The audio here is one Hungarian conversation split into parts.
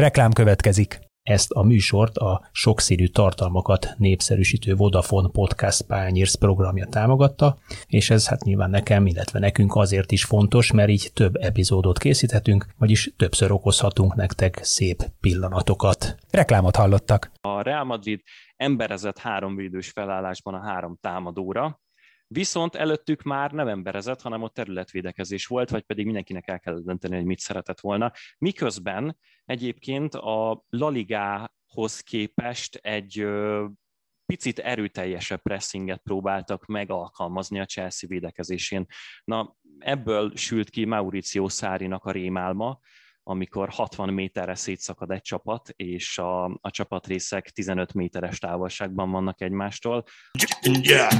Reklám következik. Ezt a műsort a sokszínű tartalmakat népszerűsítő Vodafone Podcast Pioneers programja támogatta, és ez hát nyilván nekem, illetve nekünk azért is fontos, mert így több epizódot készíthetünk, vagyis többször okozhatunk nektek szép pillanatokat. Reklámot hallottak. A Real Madrid emberezett három védős felállásban a három támadóra, viszont előttük már nem emberezett, hanem ott területvédekezés volt, vagy pedig mindenkinek el kellett dönteni, hogy mit szeretett volna. Miközben egyébként a La Ligához képest egy picit erőteljesebb pressinget próbáltak megalkalmazni a Chelsea védekezésén. Na, ebből sült ki Maurizio Sarrinak a rémálma, amikor 60 méterre szétszakad egy csapat, és a csapatrészek 15 méteres távolságban vannak egymástól. Yeah.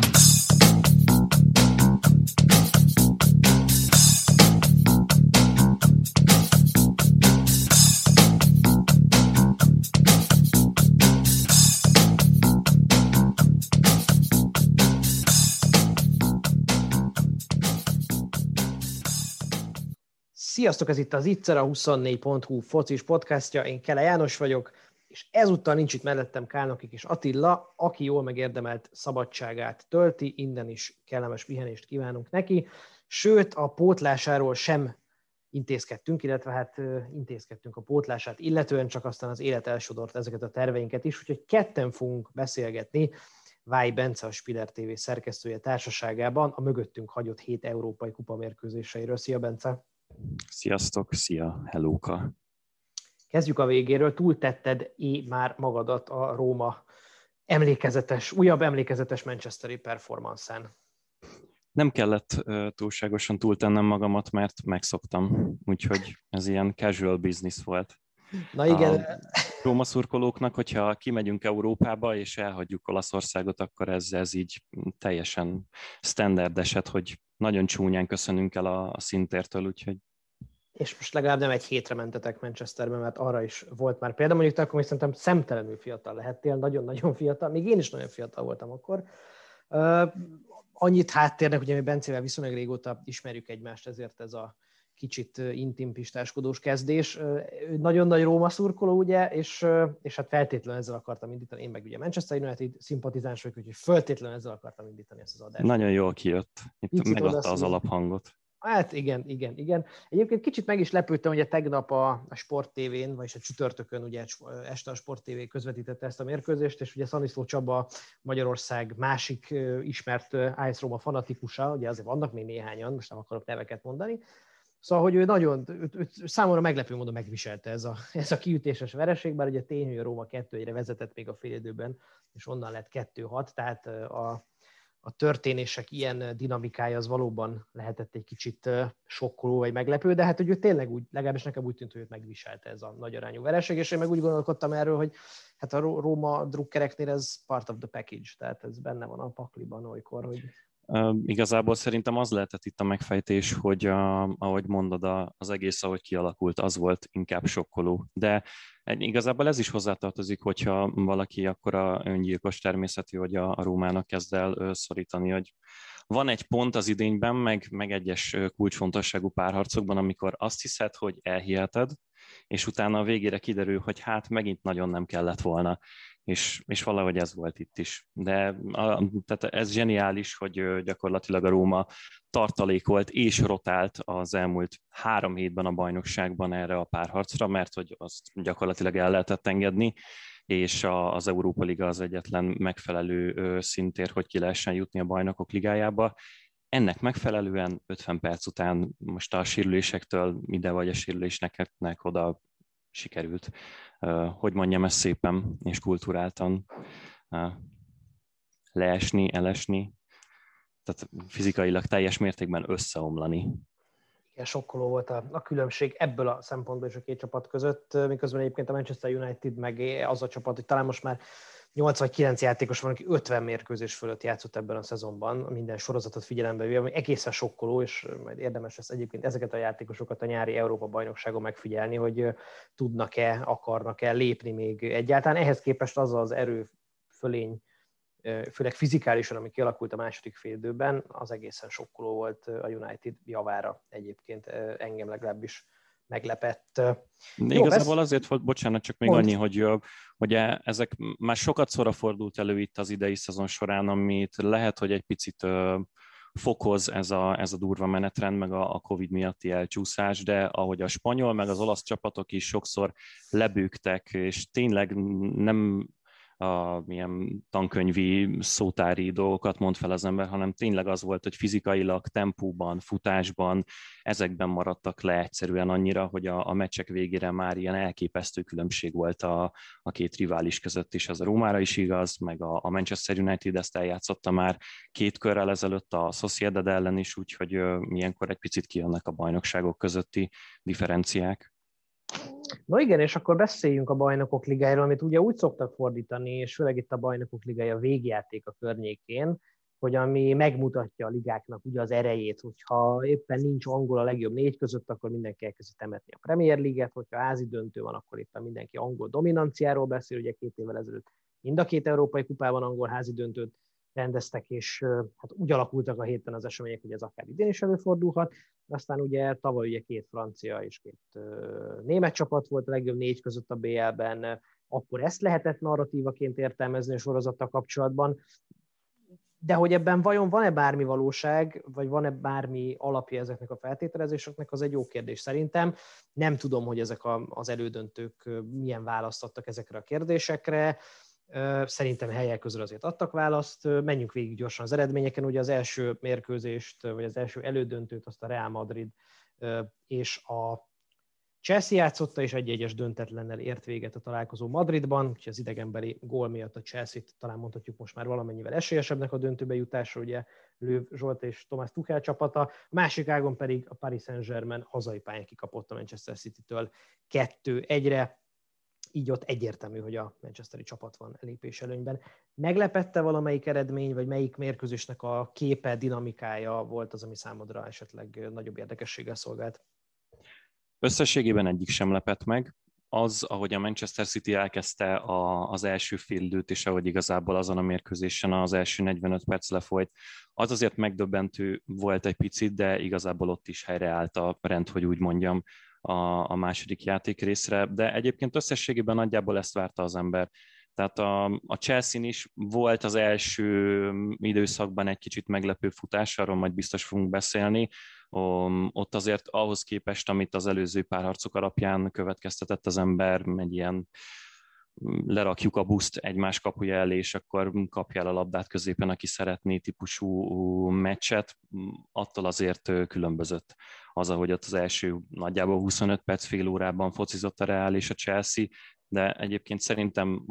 Sziasztok, ez itt az Itzer, a 24.hu focis podcastja, én Kele János vagyok, és ezúttal nincs itt mellettem Kálnoki Kis Attila, aki jól megérdemelt szabadságát tölti, innen is kellemes pihenést kívánunk neki, sőt a pótlásáról sem intézkedtünk, illetve hát intézkedtünk a pótlását, illetően csak aztán az élet elsodort ezeket a terveinket is, úgyhogy ketten fogunk beszélgetni Váj Bence, a Spiller TV szerkesztője társaságában a mögöttünk hagyott 7 európai kupamérkőzéseiről. Szia Bence! Sziasztok, szia, hellóka! Kezdjük a végéről, túltetted már magadat a Róma újabb emlékezetes manchesteri performance-en? Nem kellett túlságosan túltennem magamat, mert megszoktam, úgyhogy ez ilyen casual business volt. Na igen. A Róma szurkolóknak, hogyha kimegyünk Európába és elhagyjuk Olaszországot, akkor ez így teljesen standard eset, hogy nagyon csúnyán köszönünk el a szintértől, úgyhogy. És most legalább nem egy hétre mentetek Manchesterbe, mert arra is volt már például, mondjuk te akkor még szerintem szemtelenül fiatal lehettél, nagyon-nagyon fiatal, még én is nagyon fiatal voltam akkor. Annyit háttérnek, ugye mi Bencével viszonylag régóta ismerjük egymást, ezért ez a kicsit intim pistáskodós kezdés. Nagyon nagy Róma szurkoló, ugye, és hát feltétlenül ezzel akartam indítani, én meg ugye Manchester United szimpatizáns vagyok, úgyhogy feltétlenül ezzel akartam indítani ezt az adást. Nagyon jól kijött. Itt megadta az alaphangot. Hát igen. Egyébként kicsit meg is lepődtem, hogy tegnap a Sport TV-n, vagyis a csütörtökön ugye este a Sport TV közvetítette ezt a mérkőzést, és ugye Szaniszló Csaba, Magyarország másik ismert AS Róma fanatikusa, ugye azért vannak még néhányan, most nem akarok neveket mondani. Szóval, hogy ő számomra meglepő módon megviselte ez a kiütéses vereség, bár ugye tény, hogy a Róma 2-1-re vezetett még a félidőben, és onnan lett 2-6, tehát a történések ilyen dinamikája az valóban lehetett egy kicsit sokkoló vagy meglepő, de hát, hogy ő tényleg úgy, legalábbis nekem úgy tűnt, hogy őt megviselte ez a nagyarányú vereség, és én meg úgy gondolkodtam erről, hogy hát a Róma drukkereknél ez part of the package, tehát ez benne van a pakliban olykor, hogy... Igazából szerintem az lehetett itt a megfejtés, hogy ahogy mondod, az egész, ahogy kialakult, az volt inkább sokkoló. De igazából ez is hozzátartozik, hogyha valaki akkora öngyilkos természetű, hogy a Rómának kezd el szorítani, hogy van egy pont az idényben, meg egyes kulcsfontosságú párharcokban, amikor azt hiszed, hogy elhiheted, és utána a végére kiderül, hogy hát megint nagyon nem kellett volna. És valahogy ez volt itt is. De tehát ez zseniális, hogy gyakorlatilag a Róma tartalékolt és rotált az elmúlt 3 hétben a bajnokságban erre a párharcra, mert hogy azt gyakorlatilag el lehetett engedni, és az Európa Liga az egyetlen megfelelő szintér, hogy ki lehessen jutni a Bajnokok Ligájába. Ennek megfelelően 50 perc után most a sérülésektől ide vagy a sérülésnek oda sikerült. Hogy mondjam ezt szépen és kulturáltan, leesni, elesni, tehát fizikailag teljes mértékben összeomlani. Igen, sokkoló volt a különbség ebből a szempontból is a két csapat között, miközben egyébként a Manchester United meg az a csapat, hogy talán most már 8 vagy 9 játékos van, aki 50 mérkőzés fölött játszott ebben a szezonban, minden sorozatot figyelembe véve, ami egészen sokkoló, és majd érdemes lesz egyébként ezeket a játékosokat a nyári Európa-bajnokságon megfigyelni, hogy tudnak-e, akarnak-e lépni még egyáltalán. Ehhez képest az az erőfölény, főleg fizikálisan, ami kialakult a második félidőben, az egészen sokkoló volt a United javára egyébként, engem legalábbis meglepett. Igazából azért volt, bocsánat, csak még annyi, hogy ezek már sokat szóra fordult elő itt az idei szezon során, amit lehet, hogy egy picit fokoz ez a durva menetrend, meg a Covid miatti elcsúszás, de ahogy a spanyol, meg az olasz csapatok is sokszor lebőgtek, és tényleg nem milyen tankönyvi, szótári dolgokat mond fel az ember, hanem tényleg az volt, hogy fizikailag, tempóban, futásban ezekben maradtak le egyszerűen annyira, hogy a meccsek végére már ilyen elképesztő különbség volt a két rivális között is. Ez a Rómára is igaz, meg a Manchester United ezt eljátszotta már 2 körrel ezelőtt a Sociedad ellen is, úgyhogy ilyenkor egy picit kijönnek a bajnokságok közötti differenciák. Na igen, és akkor beszéljünk a Bajnokok Ligájáról, amit ugye úgy szoktak fordítani, és főleg itt a Bajnokok Ligája végjátéka környékén, hogy ami megmutatja a ligáknak ugye az erejét, hogyha éppen nincs angol a legjobb 4 között, akkor mindenki elkezdi temetni a Premier League-et, hogyha házi döntő van, akkor éppen mindenki angol dominanciáról beszél, ugye 2 évvel ezelőtt mind a 2 európai kupában angol házi döntőt rendeztek, és hát úgy alakultak a héten az események, hogy ez akár idén is előfordulhat. Aztán ugye tavaly ugye 2 francia és 2 német csapat volt a legjobb 4 között a BL-ben, akkor ezt lehetett narratívaként értelmezni a sorozattal kapcsolatban, de hogy ebben vajon van-e bármi valóság, vagy van-e bármi alapja ezeknek a feltételezéseknek, az egy jó kérdés szerintem. Nem tudom, hogy ezek az elődöntők milyen választ adtak ezekre a kérdésekre. Szerintem helyek közül azért adtak választ. Menjünk végig gyorsan az eredményeken. Ugye az első mérkőzést, vagy az első elődöntőt azt a Real Madrid és a Chelsea játszotta, és 1-1-es döntetlennel ért véget a találkozó Madridban, úgyhogy az idegenbeli gól miatt a Chelsea-t talán mondhatjuk most már valamennyivel esélyesebbnek a döntőbe jutásra, ugye Löw Zsolt és Thomas Tuchel csapata, a másik ágon pedig a Paris Saint-Germain hazai pályán kikapott a Manchester City-től 2-1-re. Így ott egyértelmű, hogy a manchesteri csapat van lépés előnyben. Meglepette valamelyik eredmény, vagy melyik mérkőzésnek a képe, dinamikája volt az, ami számodra esetleg nagyobb érdekességgel szolgált? Összességében egyik sem lepett meg. Az, ahogy a Manchester City elkezdte az első fél időt, és ahogy igazából azon a mérkőzésen az első 45 perc lefolyt, az azért megdöbbentő volt egy picit, de igazából ott is helyreállt a rend, hogy úgy mondjam, a második játék részre, de egyébként összességében nagyjából ezt várta az ember. Tehát a Chelsea-n is volt az első időszakban egy kicsit meglepő futás, arról majd biztos fogunk beszélni. Ott azért ahhoz képest, amit az előző párharcok alapján következtetett az ember, egy ilyen lerakjuk a buszt egymás kapuja elé, és akkor kapja el a labdát középen, aki szeretné típusú meccset, attól azért különbözött az, ahogy ott az első nagyjából 25 perc fél órában focizott a Real és a Chelsea, de egyébként szerintem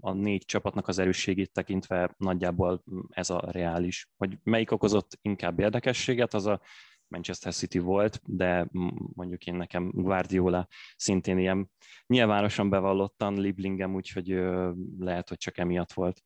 a 4 csapatnak az erősségét tekintve nagyjából ez a Real is. Hogy melyik okozott inkább érdekességet, az a Manchester City volt, de mondjuk én nekem Guardiola szintén ilyen nyilvánosan bevallottan Lieblingem, úgyhogy lehet, hogy csak emiatt volt.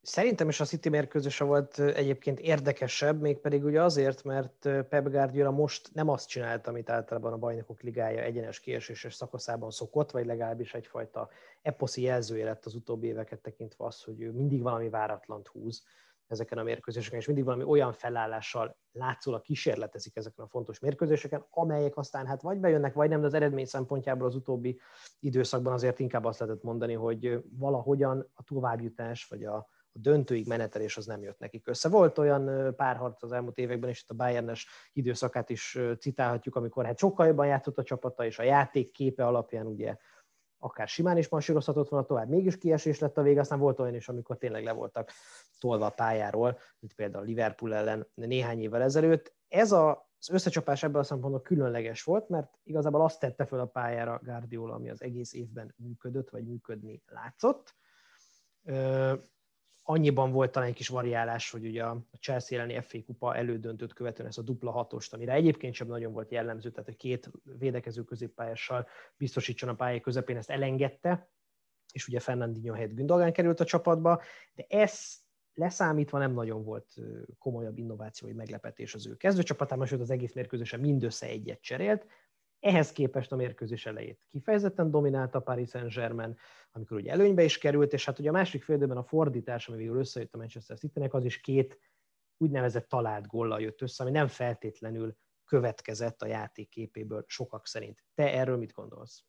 Szerintem is a City mérkőzése volt egyébként érdekesebb, mégpedig ugye azért, mert Pep Guardiola most nem azt csinálta, amit általában a Bajnokok Ligája egyenes kieséses szakaszában szokott, vagy legalábbis egyfajta eposzi jelzője lett az utóbbi éveket tekintve az, hogy ő mindig valami váratlant húz ezeken a mérkőzéseken, és mindig valami olyan felállással látszólag kísérletezik ezeken a fontos mérkőzéseken, amelyek aztán hát vagy bejönnek, vagy nem, de az eredmény szempontjából az utóbbi időszakban azért inkább azt lehetett mondani, hogy valahogyan a továbbjutás, vagy a döntőig menetelés az nem jött nekik össze. Volt olyan párharc az elmúlt években, és itt a Bayernes időszakát is citálhatjuk, amikor hát sokkal jobban játszott a csapata, és a játék képe alapján ugye akár simán is mansírozhatott volna tovább, mégis kiesés lett a vége, aztán volt olyan is, amikor tényleg le voltak tolva a pályáról, mint például Liverpool ellen néhány évvel ezelőtt. Ez az összecsapás ebből a szempontból különleges volt, mert igazából azt tette föl a pályára Guardiola, ami az egész évben működött, vagy működni látszott. Annyiban volt talán egy kis variálás, hogy ugye a Chelsea elleni FA kupa elődöntőt követően ez a dupla hatost, amire egyébként sem nagyon volt jellemző, tehát hogy 2 védekező középpályással biztosítson a pálya közepén, ezt elengedte, és ugye Fernandinho helyett Gündoğan került a csapatba, de ez leszámítva nem nagyon volt komolyabb innovációi meglepetés az ő kezdőcsapatában, sőt az egész mérkőzésen mindössze 1-1 cserélt. Ehhez képest a mérkőzés elejét kifejezetten dominálta a Paris Saint-Germain, amikor ugye előnybe is került, és hát ugye a második fél időben a fordítás, ami végül összejött a Manchester Citynek, az is 2 úgynevezett talált góllal jött össze, ami nem feltétlenül következett a játék képéből sokak szerint. Te erről mit gondolsz?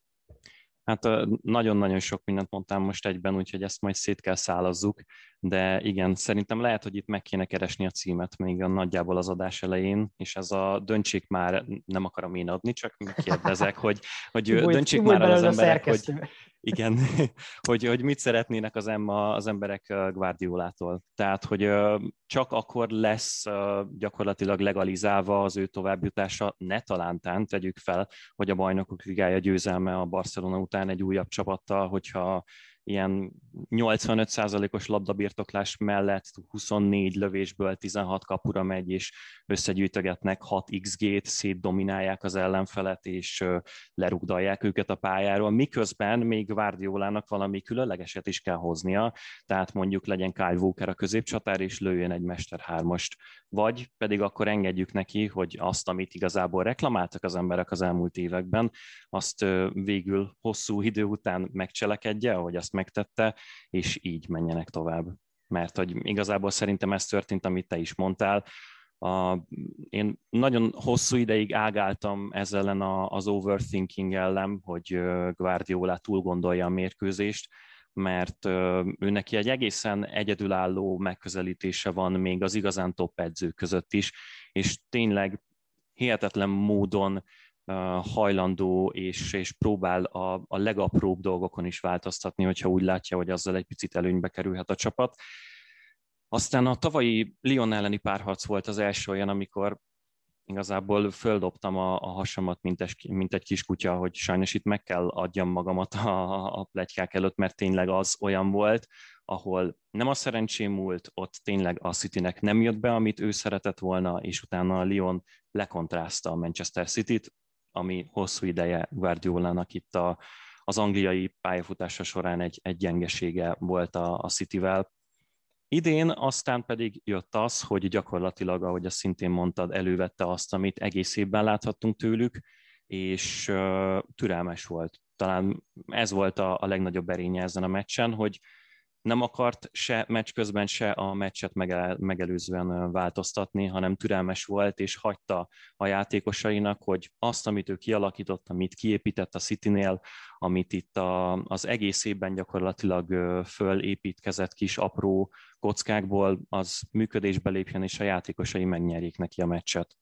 Hát nagyon-nagyon sok mindent mondtam most egyben, úgyhogy ezt majd szét kell szálazzuk, de igen, szerintem lehet, hogy itt meg kéne keresni a címet még a nagyjából az adás elején, és ez a döntsék már, nem akarom én adni, csak kérdezek, hogy döntsék már el az emberek, hogy igen, hogy mit szeretnének az emberek Guardiolától. Tehát, hogy csak akkor lesz gyakorlatilag legalizálva az ő továbbjutása, ne talántán tegyük fel, hogy a Bajnokok Ligája győzelme a Barcelona után egy újabb csapattal, hogyha ilyen 85%-os labdabirtoklás mellett 24 lövésből 16 kapura megy, és összegyűjtögetnek 6 XG-t, szétdominálják az ellenfelet, és lerugdalják őket a pályáról, miközben még Guardiolának valami különlegeset is kell hoznia, tehát mondjuk legyen Kyle Walker a középcsatár, és lőjön egy mesterhármast. Vagy pedig akkor engedjük neki, hogy azt, amit igazából reklamáltak az emberek az elmúlt években, azt végül hosszú idő után megcselekedje, ahogy azt megtette, és így menjenek tovább. Mert hogy igazából szerintem ez történt, amit te is mondtál. Én nagyon hosszú ideig ágáltam ezzel ellen az overthinking ellen, hogy Guardiola túl gondolja a mérkőzést, mert őneki egy egészen egyedülálló megközelítése van még az igazán top edzők között is, és tényleg hihetetlen módon hajlandó, és próbál a legapróbb dolgokon is változtatni, hogyha úgy látja, hogy azzal egy picit előnybe kerülhet a csapat. Aztán a tavalyi Lyon elleni párharc volt az első olyan, amikor igazából földobtam a hasamat, mint egy kiskutya, hogy sajnos itt meg kell adjam magamat a pletykák előtt, mert tényleg az olyan volt, ahol nem a szerencsém múlt, ott tényleg a Citynek nem jött be, amit ő szeretett volna, és utána a Lyon lekontrázta a Manchester Cityt, ami hosszú ideje Guardiolának itt az angliai pályafutása során egy gyengesége volt a Cityvel. Idén aztán pedig jött az, hogy gyakorlatilag, ahogy azt szintén mondtad, elővette azt, amit egész évben láthattunk tőlük, és türelmes volt. Talán ez volt a legnagyobb erénye ezen a meccsen, hogy nem akart se meccs közben, se a meccset megelőzően változtatni, hanem türelmes volt, és hagyta a játékosainak, hogy azt, amit ő kialakított, amit kiépített a Citynél, amit itt az egész évben gyakorlatilag fölépítkezett kis apró kockákból, az működésbe lépjen, és a játékosai megnyerjék neki a meccset.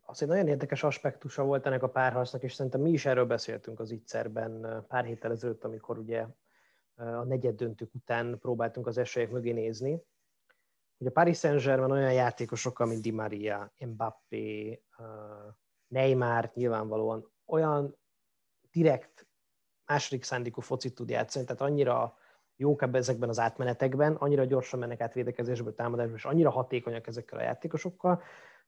Az egy nagyon érdekes aspektusa volt ennek a párharcnak, és szerintem mi is erről beszéltünk az Itzerben pár héttel ezelőtt, amikor ugye a negyeddöntők után próbáltunk az esélyek mögé nézni, hogy a Paris Saint-Germain olyan játékosokkal, mint Di Maria, Mbappé, Neymar nyilvánvalóan olyan direkt második szándékú focit tud játszani, tehát annyira jók ezekben az átmenetekben, annyira gyorsan mennek át védekezésből, támadásból, és annyira hatékonyak ezekkel a játékosokkal,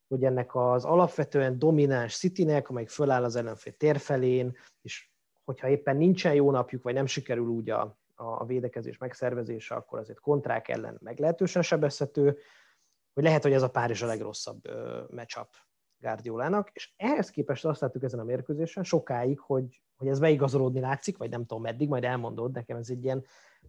hogy ennek az alapvetően domináns Citynek, amelyik föláll az ellenfél térfelén, és hogyha éppen nincsen jó napjuk, vagy nem sikerül úgy a védekezés megszervezése, akkor azért kontrák ellen meglehetősen sebezhető, hogy lehet, hogy ez a pár is a legrosszabb matchup Guardiolának, és ehhez képest azt láttuk ezen a mérkőzésen sokáig, hogy ez beigazolódni látszik, vagy nem tudom meddig, majd elmondod, nekem ez egy ilyen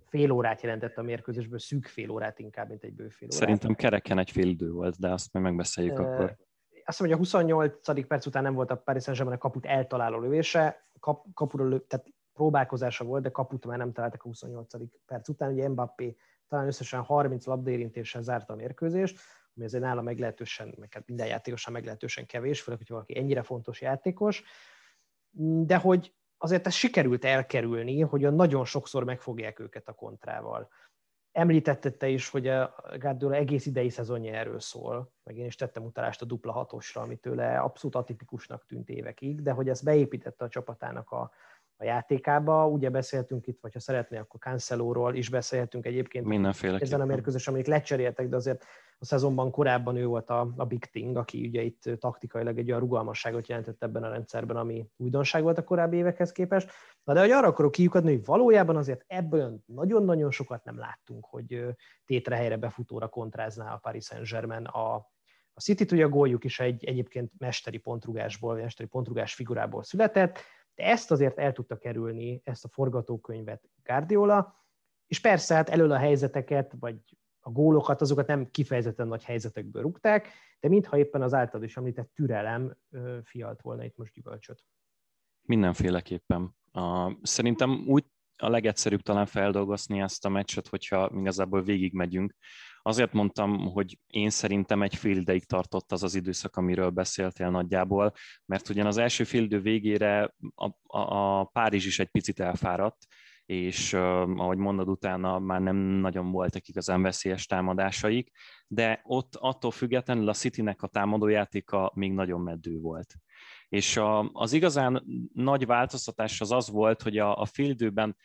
fél órát jelentett a mérkőzésből, szűk fél órát inkább, mint egy bő fél órát. Szerintem kereken egy fél idő volt, de azt majd megbeszéljük akkor. Azt hiszem, hogy a 28. perc után nem volt a Paris Saint-Germain kaput eltaláló lövése, tehát próbálkozása volt, de kaput már nem találtak a 28. perc után. Ugye Mbappé talán összesen 30 labdaérintéssel zárta a mérkőzést, ami azért nála meglehetősen, meg minden játékosan meglehetősen kevés, főleg, hogyha valaki ennyire fontos játékos. De hogy azért ezt sikerült elkerülni, hogy nagyon sokszor megfogják őket a kontrával. Említetted te is, hogy a Guardiola egész idei szezonja erről szól, meg én is tettem utalást a dupla hatosra, ami tőle abszolút atipikusnak tűnt évekig, de hogy ezt beépítette a csapatának a játékába. Ugye beszéltünk itt, vagy ha szeretnél, akkor Cancelóról is beszélhetünk egyébként. Mindenféleképpen. Ezen a mérkőzés, amelyik lecseréltek, de azért a szezonban korábban ő volt a big thing, aki ugye itt taktikailag egy olyan rugalmasságot jelentett ebben a rendszerben, ami újdonság volt a korábbi évekhez képest. Na de hogy arra akarok kiukadni, hogy valójában azért ebből nagyon-nagyon sokat nem láttunk, hogy tétre helyre befutóra kontrázná a Paris Saint-Germain a Cityt, ugye a góljuk is egy egyébként mesteri pontrugás figurából született, de ezt azért el tudta kerülni, ezt a forgatókönyvet Guardiola, és persze hát elől a helyzeteket, vagy a gólokat, azokat nem kifejezetten nagy helyzetekből rúgták, de mintha éppen az által is említett türelem fialt volna itt most gyümölcsöt. Mindenféleképpen. Szerintem úgy a legegyszerűbb talán feldolgozni ezt a meccset, hogyha igazából végigmegyünk. Azért mondtam, hogy én szerintem egy fél ideig tartott az az időszak, amiről beszéltél nagyjából, mert ugyan az első fél idő végére a Párizs is egy picit elfáradt, és ahogy mondod, utána már nem nagyon voltak igazán veszélyes támadásaik, de ott attól függetlenül a Citynek a támadójátéka még nagyon meddő volt. És az igazán nagy változtatás az az volt, hogy a fél időben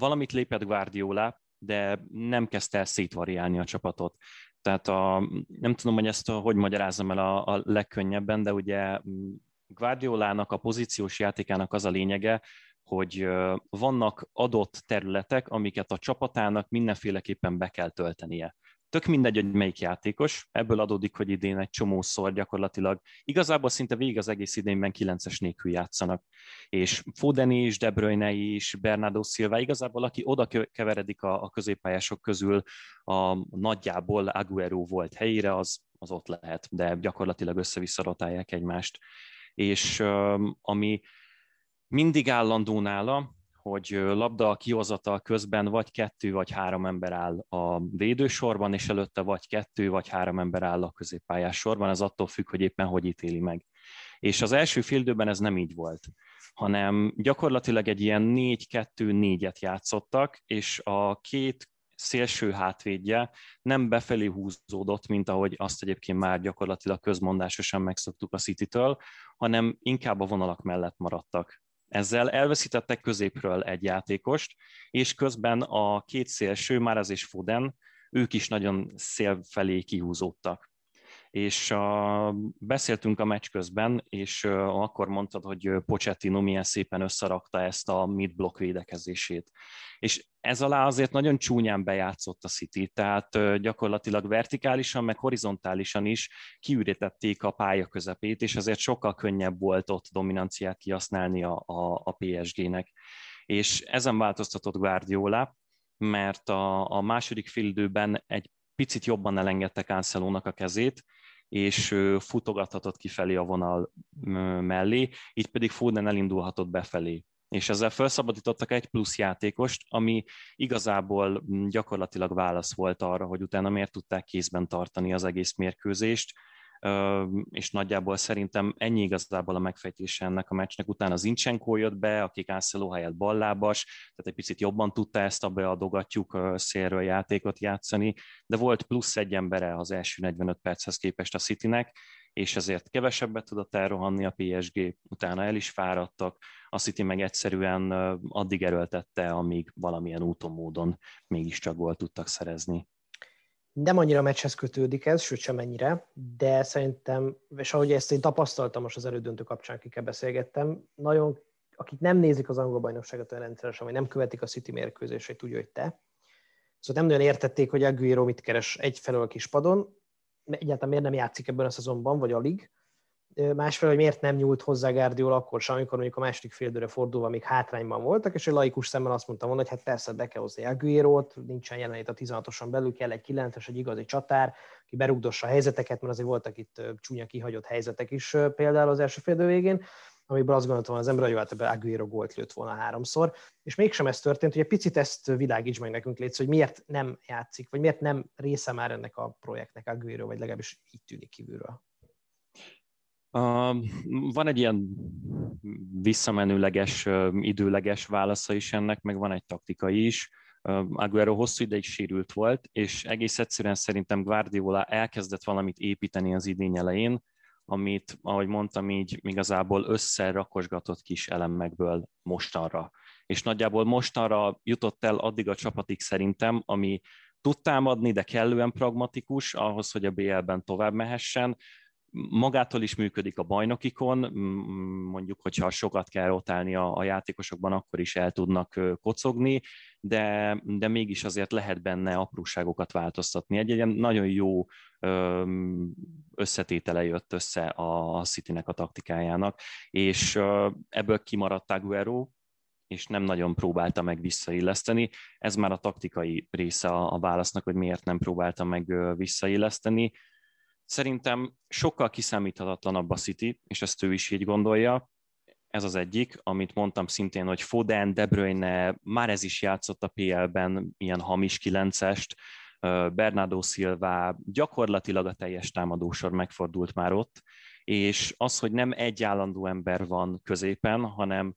valamit lépett Guardiola, de nem kezdte el szétvariálni a csapatot. Tehát nem tudom, hogy ezt hogy magyarázzam el a legkönnyebben, de ugye Guardiolának a pozíciós játékának az a lényege, hogy vannak adott területek, amiket a csapatának mindenféleképpen be kell töltenie. Tök mindegy, hogy melyik játékos, ebből adódik, hogy idén egy csomószor gyakorlatilag, igazából szinte végig az egész idényben 9-es nélkül játszanak. És Foden is, De Bruyne is, Bernardo Silva, igazából aki oda keveredik a középpályások közül, a nagyjából Agüero volt helyére, az ott lehet, de gyakorlatilag össze-vissza rotálják egymást. És ami mindig állandó nála, hogy labda kihozatal közben vagy 2 vagy 3 ember áll a védősorban, és előtte vagy 2 vagy 3 ember áll a középpályás sorban, ez attól függ, hogy éppen hogy ítéli meg. És az első fél időben ez nem így volt, hanem gyakorlatilag egy ilyen 4-2-4-et játszottak, és a két szélső hátvédje nem befelé húzódott, mint ahogy azt egyébként már gyakorlatilag közmondásosan megszoktuk a Citytől, hanem inkább a vonalak mellett maradtak. Ezzel elveszítettek középről egy játékost, és közben a két szélső, Mahrez és Foden, ők is nagyon szél felé kihúzódtak. És beszéltünk a meccs közben, és akkor mondtad, hogy Pochettino milyen szépen összerakta ezt a mid-block védekezését. És ez alá azért nagyon csúnyán bejátszott a City, tehát gyakorlatilag vertikálisan, meg horizontálisan is kiürítették a pálya közepét, és azért sokkal könnyebb volt ott dominanciát kihasználni a PSG-nek. És ezen változtatott Guardiola, mert a második félidőben egy picit jobban elengedte Cancelónak a kezét, és futogathatott kifelé a vonal mellé, így pedig Foden elindulhatott befelé. És ezzel felszabadítottak egy plusz játékost, ami igazából gyakorlatilag válasz volt arra, hogy utána miért tudták kézben tartani az egész mérkőzést, és nagyjából szerintem ennyi igazából a megfejtése ennek a meccsnek. Utána Zinchenko jött be, aki Cancelo helyett ballábas, tehát egy picit jobban tudta ezt a beadogatjuk szélről játékot játszani, de volt plusz egy embere az első 45 perchez képest a Citynek, és ezért kevesebbet tudott elrohanni a PSG, utána el is fáradtak, a City meg egyszerűen addig erőltette, amíg valamilyen úton módon mégiscsak gólt tudtak szerezni. Nem annyira meccshez kötődik ez, sőt sem ennyire, de szerintem, és ahogy ezt én tapasztaltam most az elődöntő kapcsán, akikkel beszélgettem, nagyon, akik nem nézik az angol bajnokságot olyan rendszeresen, vagy nem követik a City mérkőzéseit úgy, hogy te, szóval nem nagyon értették, hogy Agüero mit keres egyfelől a kispadon, egyáltalán miért nem játszik ebben a szezonban, vagy alig, másfelől, hogy miért nem nyúlt hozzá Guardiola akkor sem, amikor mondjuk a második fél időre fordulva még hátrányban voltak, és egy laikus szemmel azt mondtam volna, hogy hát persze be kell hozni Agüerót, nincsen jelenlét a 16-oson belül, kell egy 9-es, egy igazi csatár, ki berugdossa a helyzeteket, mert azért voltak itt csúnya kihagyott helyzetek is például az első fél idő végén, amiből azt gondoltam az ember, hogy általában Agüero gólt lőtt volna 3-szor, és mégsem ez történt, hogy egy picit ezt világíts meg nekünk létsz, hogy miért nem játszik, vagy miért nem része már ennek a projektnek Agüero, vagy legalábbis így tűnik kívülről. Van egy ilyen visszamenőleges, időleges válasza is ennek, meg van egy taktikai is. Agüero hosszú ideig sérült volt, és egész egyszerűen szerintem Guardiola elkezdett valamit építeni az idény elején, amit, ahogy mondtam, így igazából összerakosgatott kis elemekből mostanra. És nagyjából mostanra jutott el addig a csapatig szerintem, ami tud támadni, de kellően pragmatikus ahhoz, hogy a BL-ben tovább mehessen. Magától is működik a bajnokikon, mondjuk, hogyha sokat kell rotálni a játékosokban, akkor is el tudnak kocogni, de mégis azért lehet benne apróságokat változtatni. Egy ilyen nagyon jó összetétele jött össze a Citynek a taktikájának, és ebből kimaradt Agüero, és nem nagyon próbálta meg visszailleszteni. Ez már a taktikai része a válasznak, hogy miért nem próbálta meg visszailleszteni. Szerintem sokkal kiszámíthatatlanabb a City, és ezt ő is így gondolja. Ez az egyik, amit mondtam szintén, hogy Foden, De Bruyne, már ez is játszott a PL-ben, ilyen hamis 9-est, Bernardo Silva, gyakorlatilag a teljes támadósor megfordult már ott, és az, hogy nem egy állandó ember van középen, hanem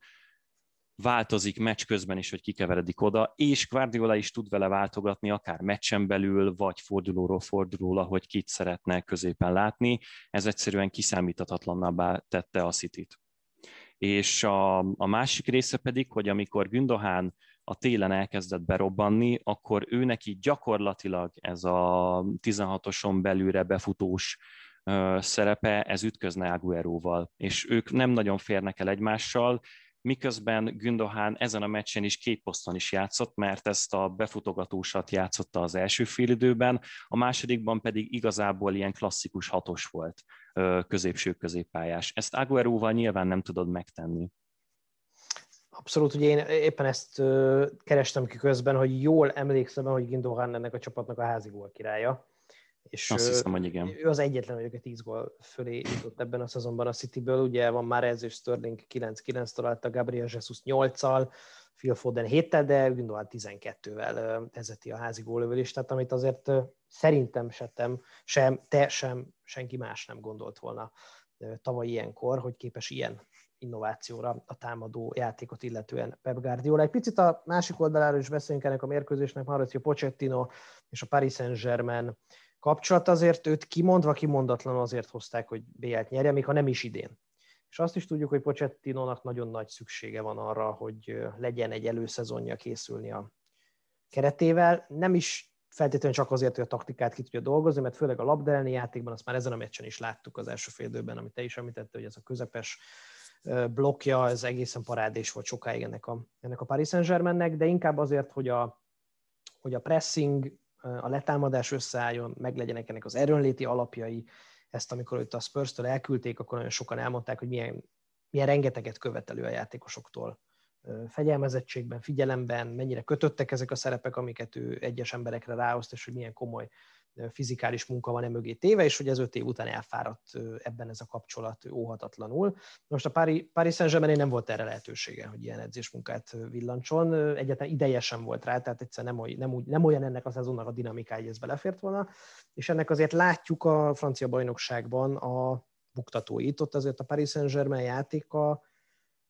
változik meccs közben is, hogy kikeveredik oda, és Guardiola is tud vele váltogatni, akár meccsen belül, vagy fordulóról fordulóra, hogy kit szeretne középen látni. Ez egyszerűen kiszámíthatatlanabbá tette a Cityt. És a másik része pedig, hogy amikor Gündoğan a télen elkezdett berobbanni, akkor ő neki gyakorlatilag ez a 16-oson belülre befutós szerepe, ez ütközne Agüeróval, és ők nem nagyon férnek el egymással, miközben Gündoğan ezen a meccsen is két poszton is játszott, mert ezt a befutogatósat játszotta az első félidőben, a másodikban pedig igazából ilyen klasszikus hatos volt, középső-középpályás. Ezt Agüeróval nyilván nem tudod megtenni. Abszolút, ugye én éppen ezt kerestem ki közben, hogy jól emlékszem, hogy Gündoğan ennek a csapatnak a házigól királya. És azt hiszem, hogy igen. Ő az egyetlen, hogy őket 10 gól fölé jutott ebben a szezonban a Cityből. Ugye van már ez, és Sterling 9-9 találta, Gabriel Jesus 8-al, Phil Foden 7-tel, de Gündoğan 12-vel vezeti a házi góllövölést, tehát amit azért szerintem sem senki más nem gondolt volna tavaly ilyenkor, hogy képes ilyen innovációra a támadó játékot illetően Pep Guardiola. Egy picit a másik oldaláról is beszélünk ennek a mérkőzésnek, Maurizio Pochettino és a Paris Saint-Germain kapcsolat, azért őt kimondatlanul azért hozták, hogy BL-t nyerje, még ha nem is idén. És azt is tudjuk, hogy Pochettinónak nagyon nagy szüksége van arra, hogy legyen egy előszezonja készülni a keretével. Nem is feltétlenül csak azért, hogy a taktikát ki tudja dolgozni, mert főleg a labda elleni játékban, azt már ezen a meccsen is láttuk az első félidőben, amit te is említette, hogy ez a közepes blokja, ez egészen parádés volt sokáig ennek a Paris Saint-Germainnek, de inkább azért, hogy a pressing, a letámadás összeálljon, meglegyenek ennek az erőnléti alapjai. Ezt, amikor itt a Spurs-től elküldték, akkor nagyon sokan elmondták, hogy milyen rengeteget követelő a játékosoktól. Fegyelmezettségben, figyelemben, mennyire kötöttek ezek a szerepek, amiket ő egyes emberekre ráoszt, és hogy milyen komoly fizikális munka van mögé téve, és hogy ez 5 év után elfáradt ebben ez a kapcsolat óhatatlanul. Most a Paris Saint-Germain nem volt erre lehetősége, hogy ilyen edzésmunkát villancson, egyáltalán ideje sem volt rá, tehát egyszerűen nem olyan ennek a szezonnak a dinamikája, hogy ez belefért volna, és ennek azért látjuk a francia bajnokságban a buktatóit, ott azért a Paris Saint-Germain játéka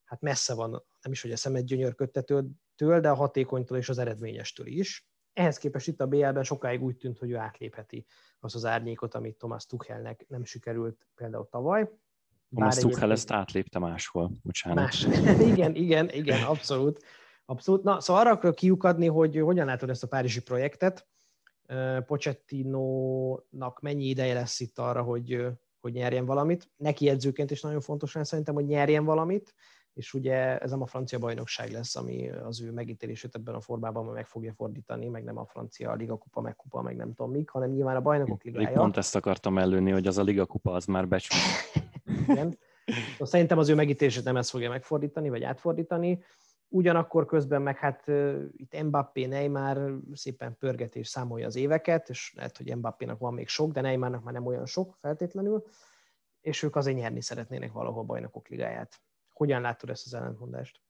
hát messze van, nem is hogy a szemed gyönyörködtetőtől, de a hatékonytól és az eredményestől is. Ehhez képest itt a BL-ben sokáig úgy tűnt, hogy ő átlépheti azt az árnyékot, amit Thomas Tuchelnek nem sikerült például tavaly. Thomas Tuchel ezt átlépte máshol, bocsánat. Igen, abszolút. Na, szóval arra akarok kiukadni, hogy hogyan látod ezt a párizsi projektet. Pochettinónak mennyi ideje lesz itt arra, hogy nyerjen valamit. Neki edzőként is nagyon fontos szerintem, hogy nyerjen valamit, és ugye ez nem a francia bajnokság lesz, ami az ő megítélését ebben a formában meg fogja fordítani, meg nem a francia ligakupa, meg kupa, meg nem tudom mik, hanem nyilván a Bajnokok Ligája. Én pont ezt akartam előni, hogy az a ligakupa az már becsült. Igen. Szerintem az ő megítélését nem ezt fogja megfordítani, vagy átfordítani. Ugyanakkor közben meg hát itt Mbappé, Neymar szépen pörgeti és számolja az éveket, és lehet, hogy Mbappénak van még sok, de Neymarnak már nem olyan sok feltétlenül, és ők azért nyerni szeretnének valahol Bajnokok Ligáját. Hogyan látod ezt az ellentmondást?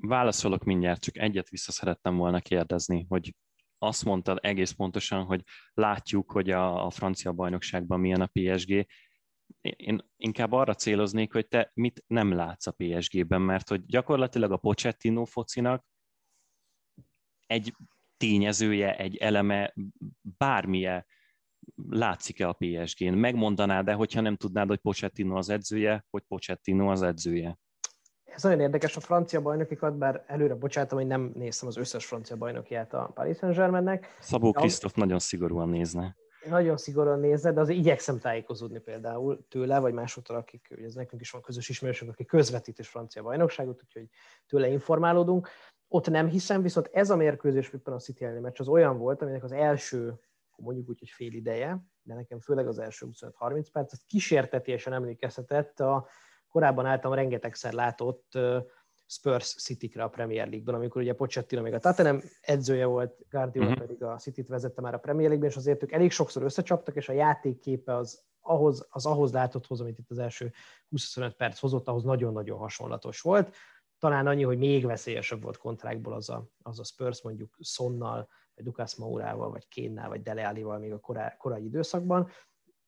Válaszolok mindjárt, csak egyet vissza szerettem volna kérdezni, hogy azt mondtad egész pontosan, hogy látjuk, hogy a francia bajnokságban milyen a PSG. Én inkább arra céloznék, hogy te mit nem látsz a PSG-ben, mert hogy gyakorlatilag a Pochettino focinak egy tényezője, egy eleme, bármilyen látszik-e a PSG-n? Megmondanád-e, hogyha nem tudnád, hogy Pochettino az edzője, hogy Pochettino az edzője? Ez nagyon érdekes, a francia bajnokikat, bár előre bocsátom, hogy nem néztem az összes francia bajnokiát a Paris Saint-Germainnek. Szabó Krisztóf nagyon szigorúan nézne. Nagyon szigorúan nézne, de azért igyekszem tájékozódni például tőle, vagy másodtól, akik, ugye ez nekünk is van közös ismerősünk, aki közvetít és francia bajnokságot, úgyhogy tőle informálódunk. Ott nem hiszem, viszont ez a mérkőzés, éppen a City elleni meccs, az olyan volt, aminek az első, mondjuk úgy, hogy fél ideje, de nekem főleg az első 25-30 perc, az kísértetiesen emlékeztetett a korábban általam rengetegszer látott Spurs City-kre a Premier League-ben, amikor ugye Pochettino még a Tottenham edzője volt, Guardiola pedig a Cityt vezette már a Premier League-ben, és azért ők elég sokszor összecsaptak, és a játékképe az ahhoz látotthoz, amit itt az első 20-25 perc hozott, ahhoz nagyon-nagyon hasonlatos volt. Talán annyi, hogy még veszélyesebb volt kontrákból az a Spurs, mondjuk Sonnal, vagy Lucas Mourával, vagy Kénnel, vagy Dele Allival még a korai időszakban.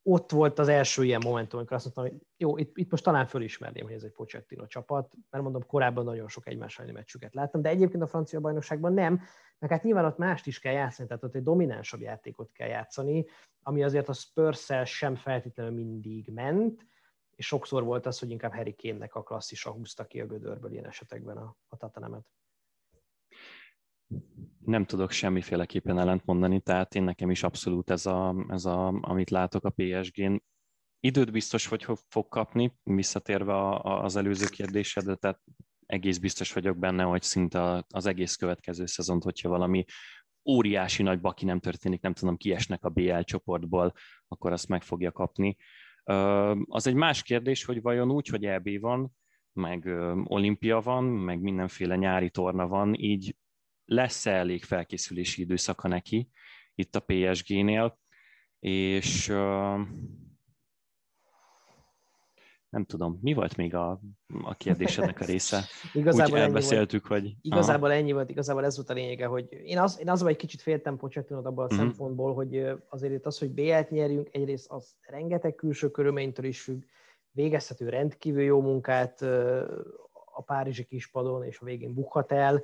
Ott volt az első ilyen momentum, amikor azt mondtam, hogy jó, itt most talán fölismerném, hogy ez egy Pochettino csapat, mert mondom, korábban nagyon sok egymás elleni meccsüket láttam, de egyébként a francia bajnokságban nem, mert hát nyilván ott mást is kell játszani, tehát ott egy dominánsabb játékot kell játszani, ami azért a Spurs-szel sem feltétlenül mindig ment, és sokszor volt az, hogy inkább Harry Kane-nek a klasszisa húzta ki a gödörből ilyen esetekben a Tottenhamet. Nem tudok semmiféleképpen ellentmondani, tehát én nekem is abszolút ez a amit látok a PSG-n. Időt biztos, hogy fog kapni, visszatérve az előző kérdésedre, tehát egész biztos vagyok benne, hogy szinte az egész következő szezont, hogyha valami óriási nagy baki nem történik, nem tudom, kiesnek a BL csoportból, akkor azt meg fogja kapni. Az egy más kérdés, hogy vajon úgy, hogy EB van, meg olimpia van, meg mindenféle nyári torna van, így lesz-e elég felkészülési időszaka neki itt a PSG-nél, és nem tudom, mi volt még a kérdésednek a része? Igazából elbeszéltük, hogy... Igazából aha. Ennyi volt, igazából ez volt a lényege, hogy én azonban egy kicsit féltem Pochettinót abban a szempontból, hogy azért itt az, hogy BL-t nyerjünk, egyrészt az rengeteg külső körülménytől is függ, végezhető rendkívül jó munkát a párizsi kispadon, és a végén bukhat el,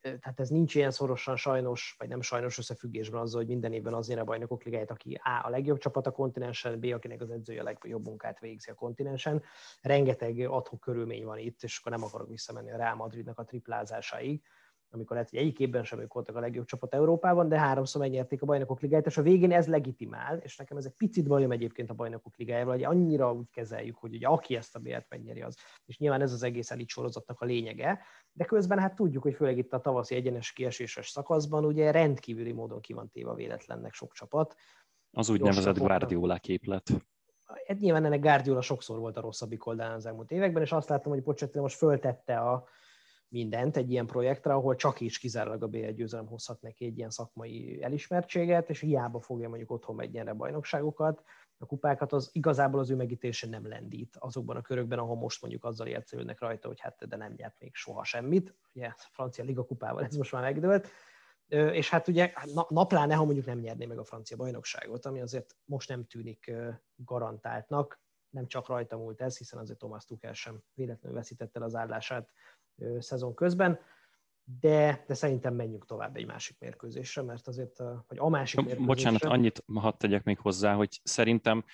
tehát ez nincs ilyen szorosan sajnos, vagy nem sajnos összefüggésben azzal, hogy minden évben az nyer a Bajnokok Ligáját, aki A legjobb csapat a kontinensen, B akinek az edzője a legjobb munkát végzi a kontinensen. Rengeteg ad-hoc körülmény van itt, és akkor nem akarok visszamenni a Real Madridnak a triplázásáig, amikor lehet, hogy egyik évben sem ők voltak a legjobb csapat Európában, de háromszor megnyerték a Bajnokok Ligáját, és a végén ez legitimál, és nekem ez egy picit bajom egyébként a Bajnokok Ligájával, hogy annyira úgy kezeljük, hogy ugye aki ezt a BL-t megnyeri az, és nyilván ez az egész elit sorozatnak a lényege, de közben hát tudjuk, hogy főleg itt a tavaszi egyenes kieséses szakaszban ugye rendkívüli módon ki van téve a véletlennek sok csapat. Az úgynevezett Guardiola képlet. Nyilván ennek Guardiola sokszor volt a rosszabbik oldalán az elmúlt években, és azt láttam, hogy Pochettino most föltette mindent egy ilyen projektre, ahol csak és kizárólag a BL győzelem hozhat neki egy ilyen szakmai elismertséget, és hiába fogja mondjuk otthon megnyerni a bajnokságokat, a kupákat, az igazából az ő megítélése nem lendít azokban a körökben, ahol most mondjuk azzal értsződnek rajta, hogy hát de nem nyert még soha semmit. Ugye a francia liga kupával ez most már megdőlt. És hát ugye napláne, ha mondjuk nem nyerné meg a francia bajnokságot, ami azért most nem tűnik garantáltnak, nem csak rajta múlt ez, hiszen azért Thomas Tuchel sem véletlenül veszítette el az állását szezon közben, de szerintem menjünk tovább egy másik mérkőzésre, mert azért, hogy a másik mérkőzésre... Bocsánat, annyit hadd tegyek még hozzá, hogy szerintem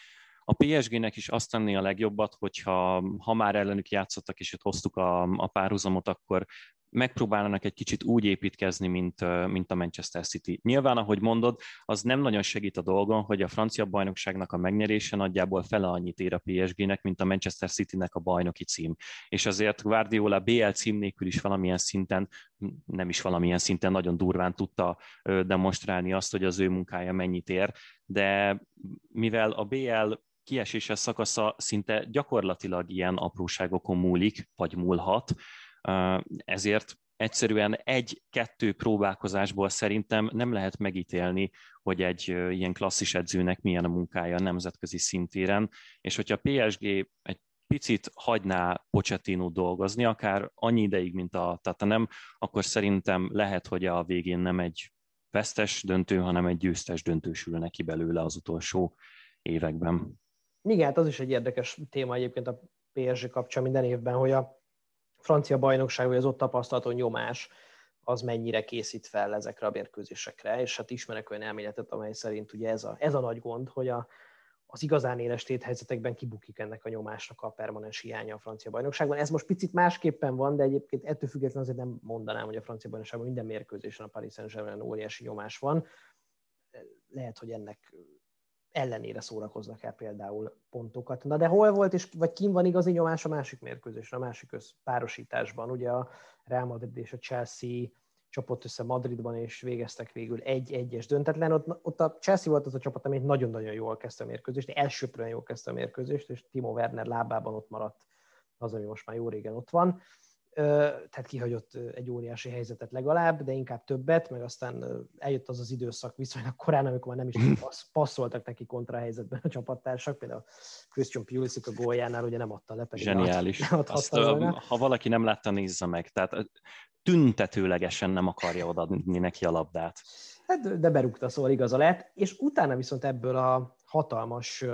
a PSG-nek is azt tenné a legjobbat, hogyha már ellenük játszottak, és itt hoztuk a párhuzamot, akkor megpróbálnak egy kicsit úgy építkezni, mint a Manchester City. Nyilván, ahogy mondod, az nem nagyon segít a dolgon, hogy a francia bajnokságnak a megnyerése nagyjából fele annyit ér a PSG-nek, mint a Manchester Citynek a bajnoki cím. És azért Guardiola BL cím nélkül is nem is valamilyen szinten nagyon durván tudta demonstrálni azt, hogy az ő munkája mennyit ér, de mivel a BL kieséses szakasza szinte gyakorlatilag ilyen apróságokon múlik, vagy múlhat, ezért egyszerűen 1-2 próbálkozásból szerintem nem lehet megítélni, hogy egy ilyen klasszis edzőnek milyen a munkája a nemzetközi szintéren, és hogyha a PSG egy picit hagyná Pochettinót dolgozni, akár annyi ideig, mint a Tottenham, akkor szerintem lehet, hogy a végén nem egy vesztes döntő, hanem egy győztes döntősül neki belőle az utolsó években. Igen, hát az is egy érdekes téma egyébként a PSG kapcsán minden évben, hogy a francia bajnokság, vagy az ott tapasztalható nyomás, az mennyire készít fel ezekre a mérkőzésekre, és hát ismerek olyan elméletet, amely szerint ugye ez a nagy gond, hogy az igazán éles téthelyzetekben kibukik ennek a nyomásnak a permanens hiánya a francia bajnokságban. Ez most picit másképpen van, de egyébként ettől függetlenül azért nem mondanám, hogy a francia bajnokságban minden mérkőzésen a Paris Saint-Germain óriási nyomás van. Lehet, hogy ennek ellenére szórakoznak el például pontokat. Na de hol volt, vagy kim van igazi nyomás a másik mérkőzésre, a másik párosításban? Ugye a Real Madrid és a Chelsea csapott össze Madridban, és végeztek végül 1-1-es döntetlen. Ott a Chelsea volt az a csapat, amelyik nagyon-nagyon jól kezdte a mérkőzést, elsőprően jól kezdte a mérkőzést, és Timo Werner lábában ott maradt az, ami most már jó régen ott van. tehát kihagyott egy óriási helyzetet legalább, de inkább többet, meg aztán eljött az az időszak viszonylag korán, amikor már nem is passzoltak neki kontra helyzetben a csapattársak, például Christian Pulisic a góljánál ugye nem adta le. Zseniális. Ha valaki nem látta, nézze meg. Tehát tüntetőlegesen nem akarja odaadni neki a labdát. Hát, de berúgta, szóval igaza lett, és utána viszont ebből a hatalmas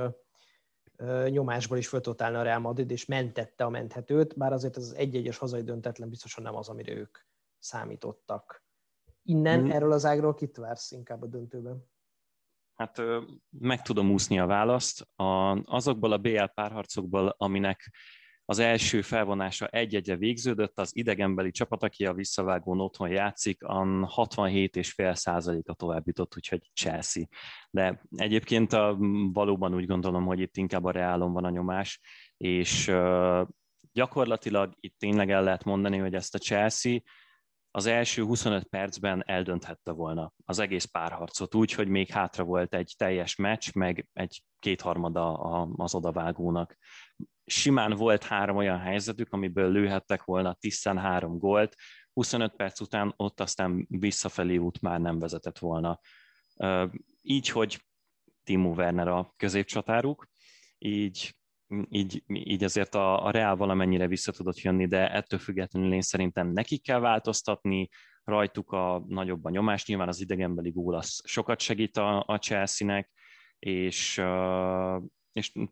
nyomásból is föl tudott állni a Real Madrid, és mentette a menthetőt, bár azért ez az 1-1-es hazai döntetlen biztosan nem az, amire ők számítottak. Innen, erről az ágról kit vársz inkább a döntőben? Hát meg tudom úszni a választ. Azokból a BL párharcokból, aminek az első felvonása 1-1-re végződött, az idegenbeli csapat, aki a visszavágón otthon játszik, a 67,5%-a tovább jutott, úgyhogy Chelsea. De egyébként valóban úgy gondolom, hogy itt inkább a Realon van a nyomás, és gyakorlatilag itt tényleg el lehet mondani, hogy ezt a Chelsea az első 25 percben eldönthette volna az egész párharcot úgy, hogy még hátra volt egy teljes meccs, meg egy kétharmada az odavágónak. Simán volt 3 olyan helyzetük, amiből lőhettek volna 13 gólt, 25 perc után ott aztán visszafelé út már nem vezetett volna. Így, hogy Timo Werner a középcsatáruk, így azért a Real valamennyire vissza tudott jönni, de ettől függetlenül én szerintem nekik kell változtatni, rajtuk a nagyobb a nyomás, nyilván az idegenbeli gól az sokat segít a Chelsea-nek, és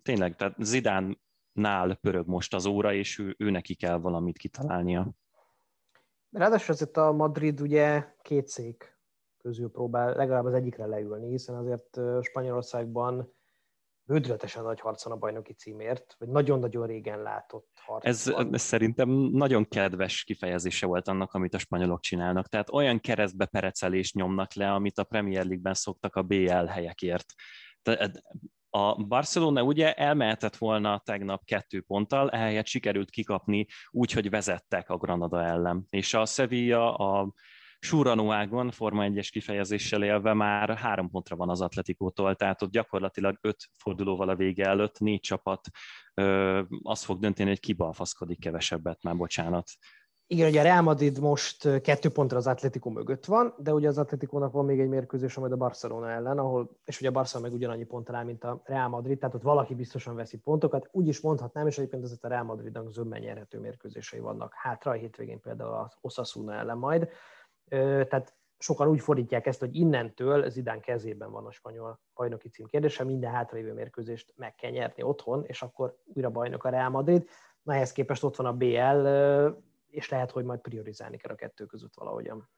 tényleg, tehát Zidánnál pörög most az óra, és ő neki kell valamit kitalálnia. Ráadásul azért a Madrid ugye 2 szék közül próbál legalább az egyikre leülni, hiszen azért Spanyolországban bődületesen nagy harcon a bajnoki címért, vagy nagyon-nagyon régen látott harc. Ez szerintem nagyon kedves kifejezése volt annak, amit a spanyolok csinálnak. Tehát olyan keresztbe perecelést nyomnak le, amit a Premier League-ben szoktak a BL helyekért. A Barcelona ugye elmehetett volna tegnap 2 ponttal, ehelyett sikerült kikapni úgy, hogy vezettek a Granada ellen. És a Sevilla a Súranóágon, Forma 1-es kifejezéssel élve már 3 pontra van az Atletikótól, tehát ott gyakorlatilag 5 fordulóval a vége előtt 4 csapat az fog dönteni, hogy kibalfaszkodik kevesebbet, már bocsánat. Igen, ugye a Real Madrid most 2 pontra az Atletikó mögött van, de ugye az Atletikónak van még egy mérkőzés, majd a Barcelona ellen, ahol, és ugye a Barcelona meg ugyanannyi ponttal áll, mint a Real Madrid, tehát ott valaki biztosan veszi pontokat, úgy is mondhatnám, és egyébként azért a Real Madridnak zömmel nyerhető mérkőzései vannak hátra, a hétvégén például az Osasuna ellen majd. Tehát sokan úgy fordítják ezt, hogy innentől Zidán kezében van a spanyol bajnoki cím kérdése, minden hátralévő mérkőzést meg kell nyerni otthon, és akkor újra bajnok a Real Madrid. Na, ehhez képest ott van a BL, és lehet, hogy majd priorizálni kell a 2 között valahogyan.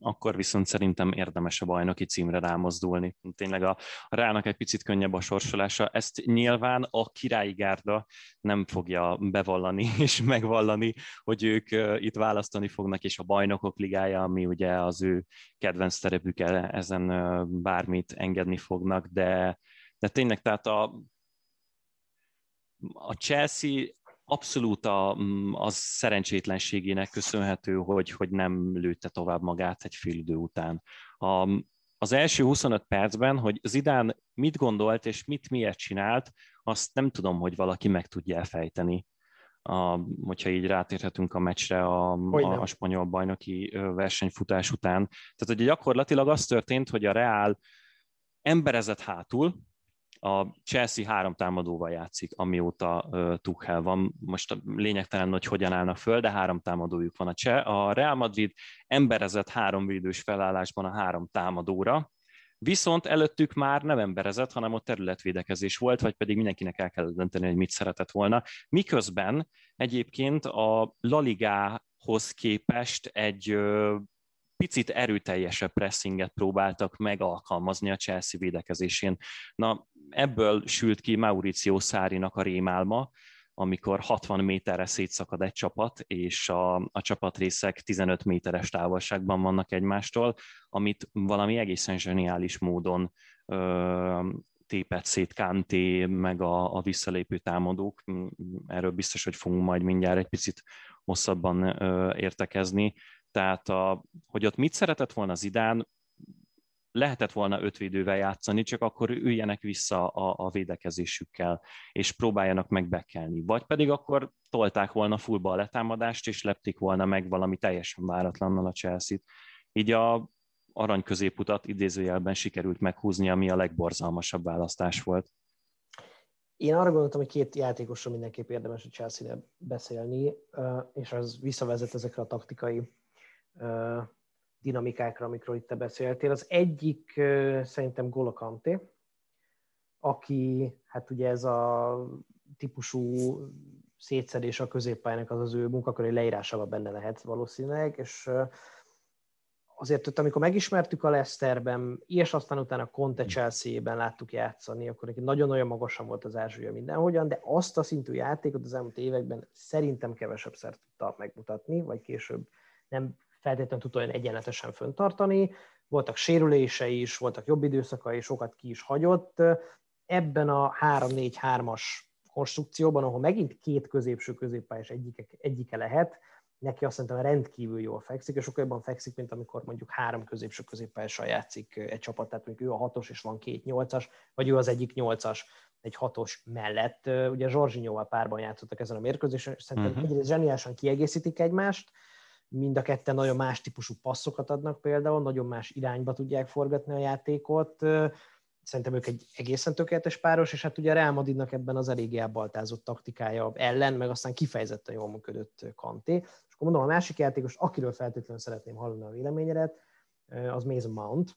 Akkor viszont szerintem érdemes a bajnoki címre rámozdulni. Tényleg a Reálnak egy picit könnyebb a sorsolása. Ezt nyilván a királyi gárda nem fogja bevallani és megvallani, hogy ők itt választani fognak, és a Bajnokok Ligája, ami ugye az ő kedvenc terepük, ezen bármit engedni fognak, de tényleg tehát a Chelsea abszolút az szerencsétlenségének köszönhető, hogy nem lőtte tovább magát egy fél idő után. Az első 25 percben, hogy Zidane mit gondolt és miért csinált, azt nem tudom, hogy valaki meg tudja elfejteni. Hogyha így rátérhetünk a meccsre a spanyol bajnoki versenyfutás után. Tehát ugye gyakorlatilag az történt, hogy a Real emberezett hátul, a Chelsea 3 támadóval játszik, amióta Tuchel van. Most lényegtelen, hogy hogyan állnak föl, de 3 támadójuk van. A Real Madrid emberezett 3 védős felállásban a 3 támadóra, viszont előttük már nem emberezett, hanem ott területvédekezés volt, vagy pedig mindenkinek el kellett dönteni, hogy mit szeretett volna. Miközben egyébként a La Ligához képest egy picit erőteljesebb pressinget próbáltak meg alkalmazni a Chelsea védekezésén. Na, ebből sült ki Maurizio Sarrinak a rémálma, amikor 60 méterre szétszakad egy csapat, és a csapatrészek 15 méteres távolságban vannak egymástól, amit valami egészen zseniális módon tépett szét Kanté, meg a visszalépő támadók. Erről biztos, hogy fogunk majd mindjárt egy picit hosszabban értekezni. Tehát, hogy ott mit szeretett volna Zidane, lehetett volna 5 védővel játszani, csak akkor üljenek vissza a védekezésükkel, és próbáljanak meg bekelni. Vagy pedig akkor tolták volna fullba a letámadást, és lepték volna meg valami teljesen váratlannal a Chelsea-t. Így a arany középutat idézőjelben sikerült meghúzni, ami a legborzalmasabb választás volt. Én arra gondoltam, hogy két játékosról mindenképp érdemes a Chelsea-nél beszélni, és az visszavezet ezekre a taktikai dinamikákra, amikről itt te beszéltél. Az egyik szerintem N'Golo Kanté, aki hát ugye ez a típusú szétszedés a középpályának, az ő munkaköré leírásában benne lehet valószínűleg, és azért ott, amikor megismertük a Leicesterben, és aztán utána a Conte Chelsea-ben láttuk játszani, akkor neki nagyon-nagyon magasan volt az ázsúlya mindenhogyan, de azt a szintű játékot az elmúlt években szerintem kevesebbszer tudta megmutatni, vagy később nem feltétlenül tudta olyan egyenletesen föntartani. Voltak sérülései is, voltak jobb időszakai, sokat ki is hagyott. Ebben a 3-4-3-as konstrukcióban, ahol megint két középső középpályás egyike lehet, neki azt szerintem rendkívül jól fekszik, és sokkal jobban fekszik, mint amikor mondjuk 3 középső középpályással játszik egy csapat, tehát mondjuk ő a 6-os és van 2 8-as, vagy ő az egyik 8-as egy 6-os mellett. Ugye Jorginhoval párban játszottak ezen a mérkőzésen, és szerintem egyrészt zseniálisan kiegészítik egymást, mind a ketten nagyon más típusú passzokat adnak például, nagyon más irányba tudják forgatni a játékot. Szerintem ők egy egészen tökéletes páros, és hát ugye a Real Madridnak ebben az eléggé elbaltázott taktikája ellen, meg aztán kifejezetten jól működött Kanté. És akkor mondom, a másik játékos, akiről feltétlenül szeretném hallani a véleményedet, az Mason Mount,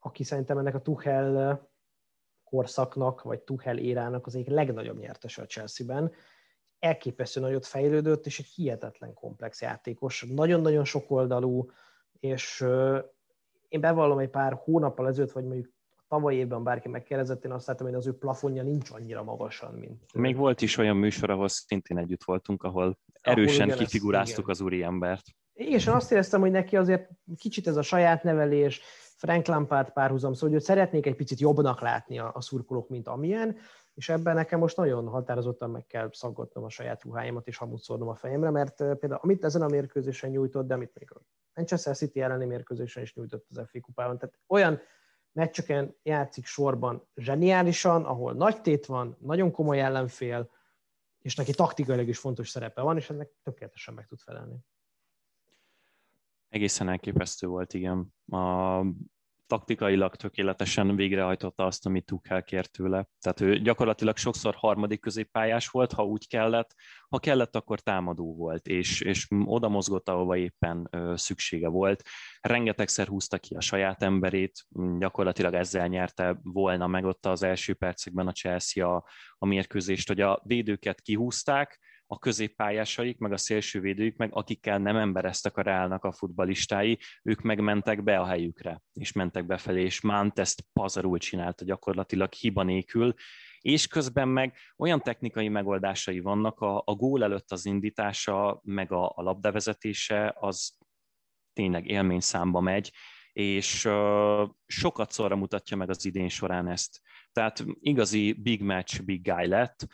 aki szerintem ennek a Tuchel korszaknak, vagy Tuchel érának az egyik legnagyobb nyertese a Chelsea-ben. Elképesztő nagyot fejlődött, és egy hihetetlen komplex játékos, nagyon-nagyon sokoldalú, és én bevallom, egy pár hónappal ezelőtt, vagy mondjuk tavaly évben bárki megkérdezett, én azt láttam, hogy az ő plafonja nincs annyira magasan, mint... Még volt is olyan műsor, ahol szintén együtt voltunk, ahol erősen kifiguráztuk az úriembert. És én azt éreztem, hogy neki azért kicsit ez a saját nevelés, Frank Lampard párhuzam, szóval, hogy őt szeretnék egy picit jobbnak látni a szurkolók, mint amilyen, és ebben nekem most nagyon határozottan meg kell szaggatnom a saját ruháimat, és hamut szórnom a fejemre, mert például amit ezen a mérkőzésen nyújtott, de amit még a Manchester City elleni mérkőzésen is nyújtott az FA kupában, tehát olyan meccseken játszik sorban zseniálisan, ahol nagy tét van, nagyon komoly ellenfél, és neki taktikailag is fontos szerepe van, és ennek tökéletesen meg tud felelni. Egészen elképesztő volt, igen. Taktikailag tökéletesen végrehajtotta azt, amit Tuchel kért tőle. Tehát ő gyakorlatilag sokszor harmadik középpályás volt, ha úgy kellett. Ha kellett, akkor támadó volt, és oda mozgott, ahova éppen szüksége volt. Rengetegszer húzta ki a saját emberét, gyakorlatilag ezzel nyerte volna meg ott az első percekben a Chelsea a mérkőzést, hogy a védőket kihúzták, a középpályásaik, meg a szélsővédőik, meg akikkel nem embereztek a Reálnak a futballistái, ők megmentek be a helyükre, és mentek befelé, és Mount ezt pazarul csinálta gyakorlatilag hiba nélkül, és közben meg olyan technikai megoldásai vannak, a gól előtt az indítása, meg a labdavezetése, az tényleg élményszámba megy, és sokat szorra mutatja meg az idén során ezt. Tehát igazi big match, big guy lett,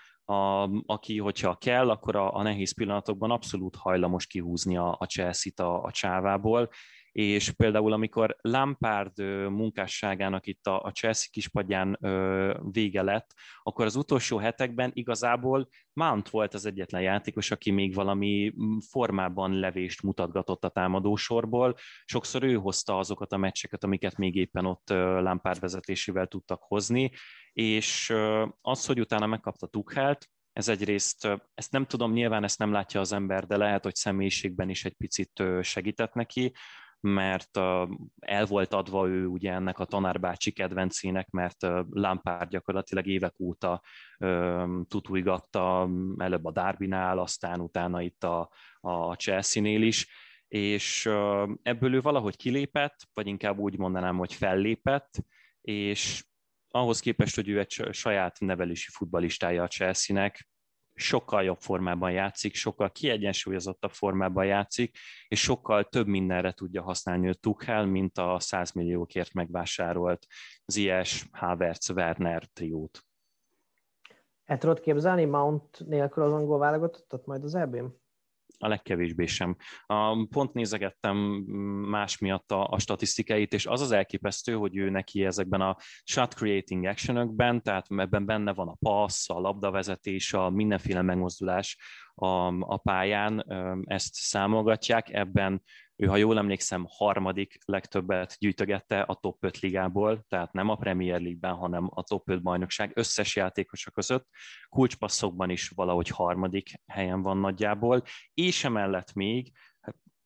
aki, hogyha kell, akkor a nehéz pillanatokban abszolút hajlamos kihúzni a Chelsea-t a csávából, és például amikor Lampard munkásságának itt a Chelsea kispadján vége lett, akkor az utolsó hetekben igazából Mount volt az egyetlen játékos, aki még valami formában levést mutatgatott a támadósorból. Sokszor ő hozta azokat a meccseket, amiket még éppen ott Lampard vezetésével tudtak hozni, és az, hogy utána megkapta Tuchelt, ez egyrészt, ezt nem tudom, nyilván ezt nem látja az ember, de lehet, hogy személyiségben is egy picit segített neki, mert el volt adva ő ugye ennek a tanárbácsi kedvencének, mert Lampard gyakorlatilag évek óta tutújgatta, előbb a Derbynál, aztán utána itt a Chelsea-nél is, és ebből ő valahogy kilépett, vagy inkább úgy mondanám, hogy fellépett, és ahhoz képest, hogy ő egy saját nevelési futballistája a Chelsea-nek, sokkal jobb formában játszik, sokkal kiegyensúlyozottabb formában játszik, és sokkal több mindenre tudja használni a Tuchel, mint a 100 milliókért megvásárolt Ziyech, Havertz, Werner triót. El tudod képzelni Mount nélkül az angol válogatottat majd az EB-n? a legkevésbé sem. Pont nézegettem más miatt a statisztikáit, és az az elképesztő, hogy ő neki ezekben a shot creating actionökben, tehát ebben benne van a passz, a labdavezetés, a mindenféle megmozdulás a pályán, ezt számolgatják, ebben ő, ha jól emlékszem, harmadik legtöbbet gyűjtögette a top 5 ligából, tehát nem a Premier League-ben, hanem a top 5 bajnokság összes játékosa között. Kulcspasszokban is valahogy harmadik helyen van nagyjából, és emellett még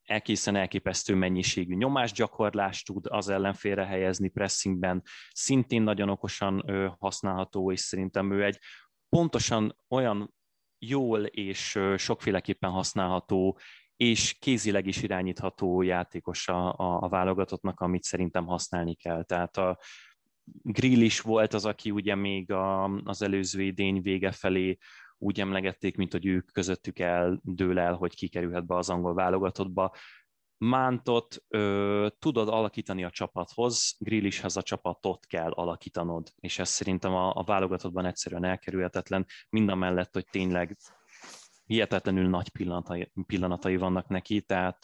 egészen elképesztő mennyiségű nyomásgyakorlást tud az ellenfélre helyezni pressingben, szintén nagyon okosan használható, és szerintem ő egy pontosan olyan jól és sokféleképpen használható és kézileg is irányítható játékos a válogatottnak, amit szerintem használni kell. Tehát a Grill is volt az, aki ugye még az előző idény vége felé úgy emlegették, mint hogy ők közöttük eldől el, hogy kikerülhet be az angol válogatottba. Mántot tudod alakítani a csapathoz, Grealishhez a csapatot kell alakítanod, és ez szerintem a válogatottban egyszerűen elkerülhetetlen, mindamellett, hogy tényleg hihetetlenül nagy pillanatai vannak neki, tehát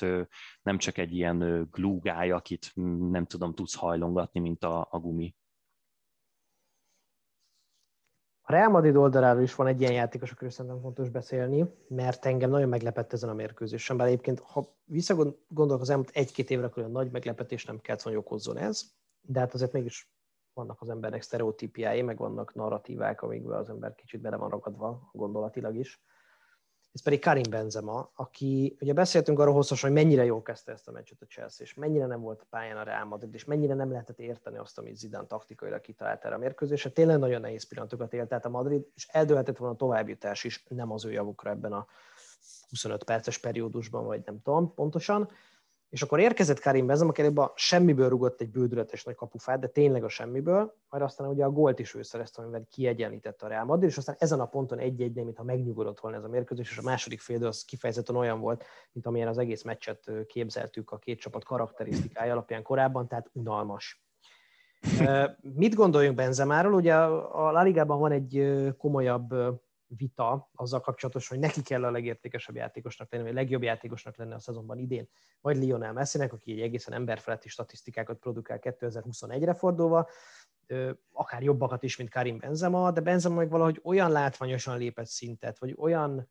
nem csak egy ilyen glúgáj, akit nem tudom, tudsz hajlongatni, mint a gumi. A Real Madrid oldaláról is van egy ilyen játékos, akiről szerintem fontos beszélni, mert engem nagyon meglepett ezen a mérkőzésen, bár egyébként, ha visszagondolok az elmúlt egy-két évre, akkor olyan nagy meglepetés nem kellett, hogy okozzon ez, de hát azért mégis vannak az embernek sztereotípiái, meg vannak narratívák, amikben az ember kicsit bele van ragadva gondolatilag is. Ez pedig Karim Benzema, aki, ugye beszéltünk arról hosszasan, hogy mennyire jól kezdte ezt a meccset a Chelsea, és mennyire nem volt pályán a Real Madrid, és mennyire nem lehetett érteni azt, amit Zidane taktikailag kitalált erre a mérkőzésre. Tényleg nagyon nehéz pillanatokat élt át a Madrid, és eldőlhetett volna továbbjutás is, nem az ő javukra ebben a 25 perces periódusban, vagy nem tudom pontosan. És akkor érkezett Karim Benzema, a semmiből rugott egy bődületes nagy kapufát, de tényleg a semmiből, majd aztán ugye a gólt is ő szerezte, amivel kiegyenlített a Real Madrid, és aztán ezen a ponton 1-1, mintha megnyugodott volna ez a mérkőzés, és a második fél idő az kifejezetten olyan volt, mint amilyen az egész meccset képzeltük a két csapat karakterisztikája alapján korábban, tehát unalmas. Mit gondoljunk Benzemáról? Ugye a La Ligában van egy komolyabb vita azzal kapcsolatos, hogy neki kell a legértékesebb játékosnak lenni, vagy a legjobb játékosnak lenni a szezonban idén, vagy Lionel Messinek, aki egy egészen emberfeletti statisztikákat produkál 2021-re fordulva, akár jobbakat is, mint Karim Benzema, de Benzema meg valahogy olyan látványosan lépett szintet, vagy olyan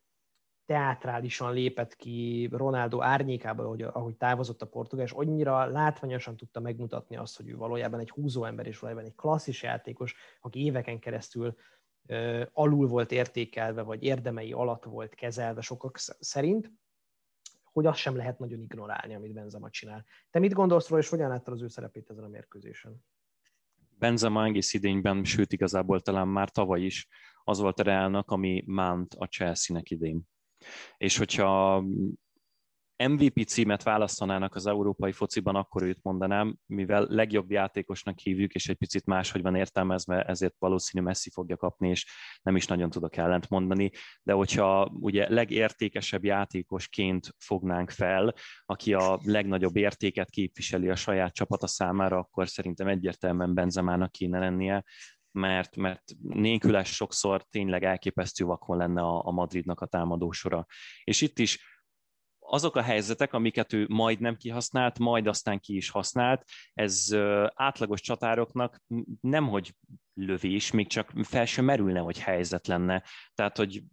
teátrálisan lépett ki Ronaldo árnyékából, ahogy távozott a portugál, és annyira látványosan tudta megmutatni azt, hogy ő valójában egy húzóember, és valójában egy klasszis játékos, aki éveken keresztül alul volt értékelve, vagy érdemei alatt volt kezelve sokak szerint, hogy azt sem lehet nagyon ignorálni, amit Benzema csinál. Te mit gondolsz róla, és hogyan láttad az ő szerepét ezen a mérkőzésen? Benzema egész idényben, sőt igazából talán már tavaly is az volt a Realnak, ami Mount a Chelsea-nek idén. És hogyha MVP címet választanának az európai fociban, akkor őt mondanám, mivel legjobb játékosnak hívjuk, és egy picit máshogy van értelmezve, ezért valószínű Messi fogja kapni, és nem is nagyon tudok ellent mondani, de hogyha ugye legértékesebb játékosként fognánk fel, aki a legnagyobb értéket képviseli a saját csapata számára, akkor szerintem egyértelműen Benzemának kéne lennie, mert nélküle sokszor tényleg elképesztő vakon lenne a Madridnak a támadósora. És itt is azok a helyzetek, amiket ő majdnem kihasznált, majd aztán ki is használt, ez átlagos csatároknak nemhogy lövés, még csak fel sem merülne, hogy helyzet lenne. Tehát, hogy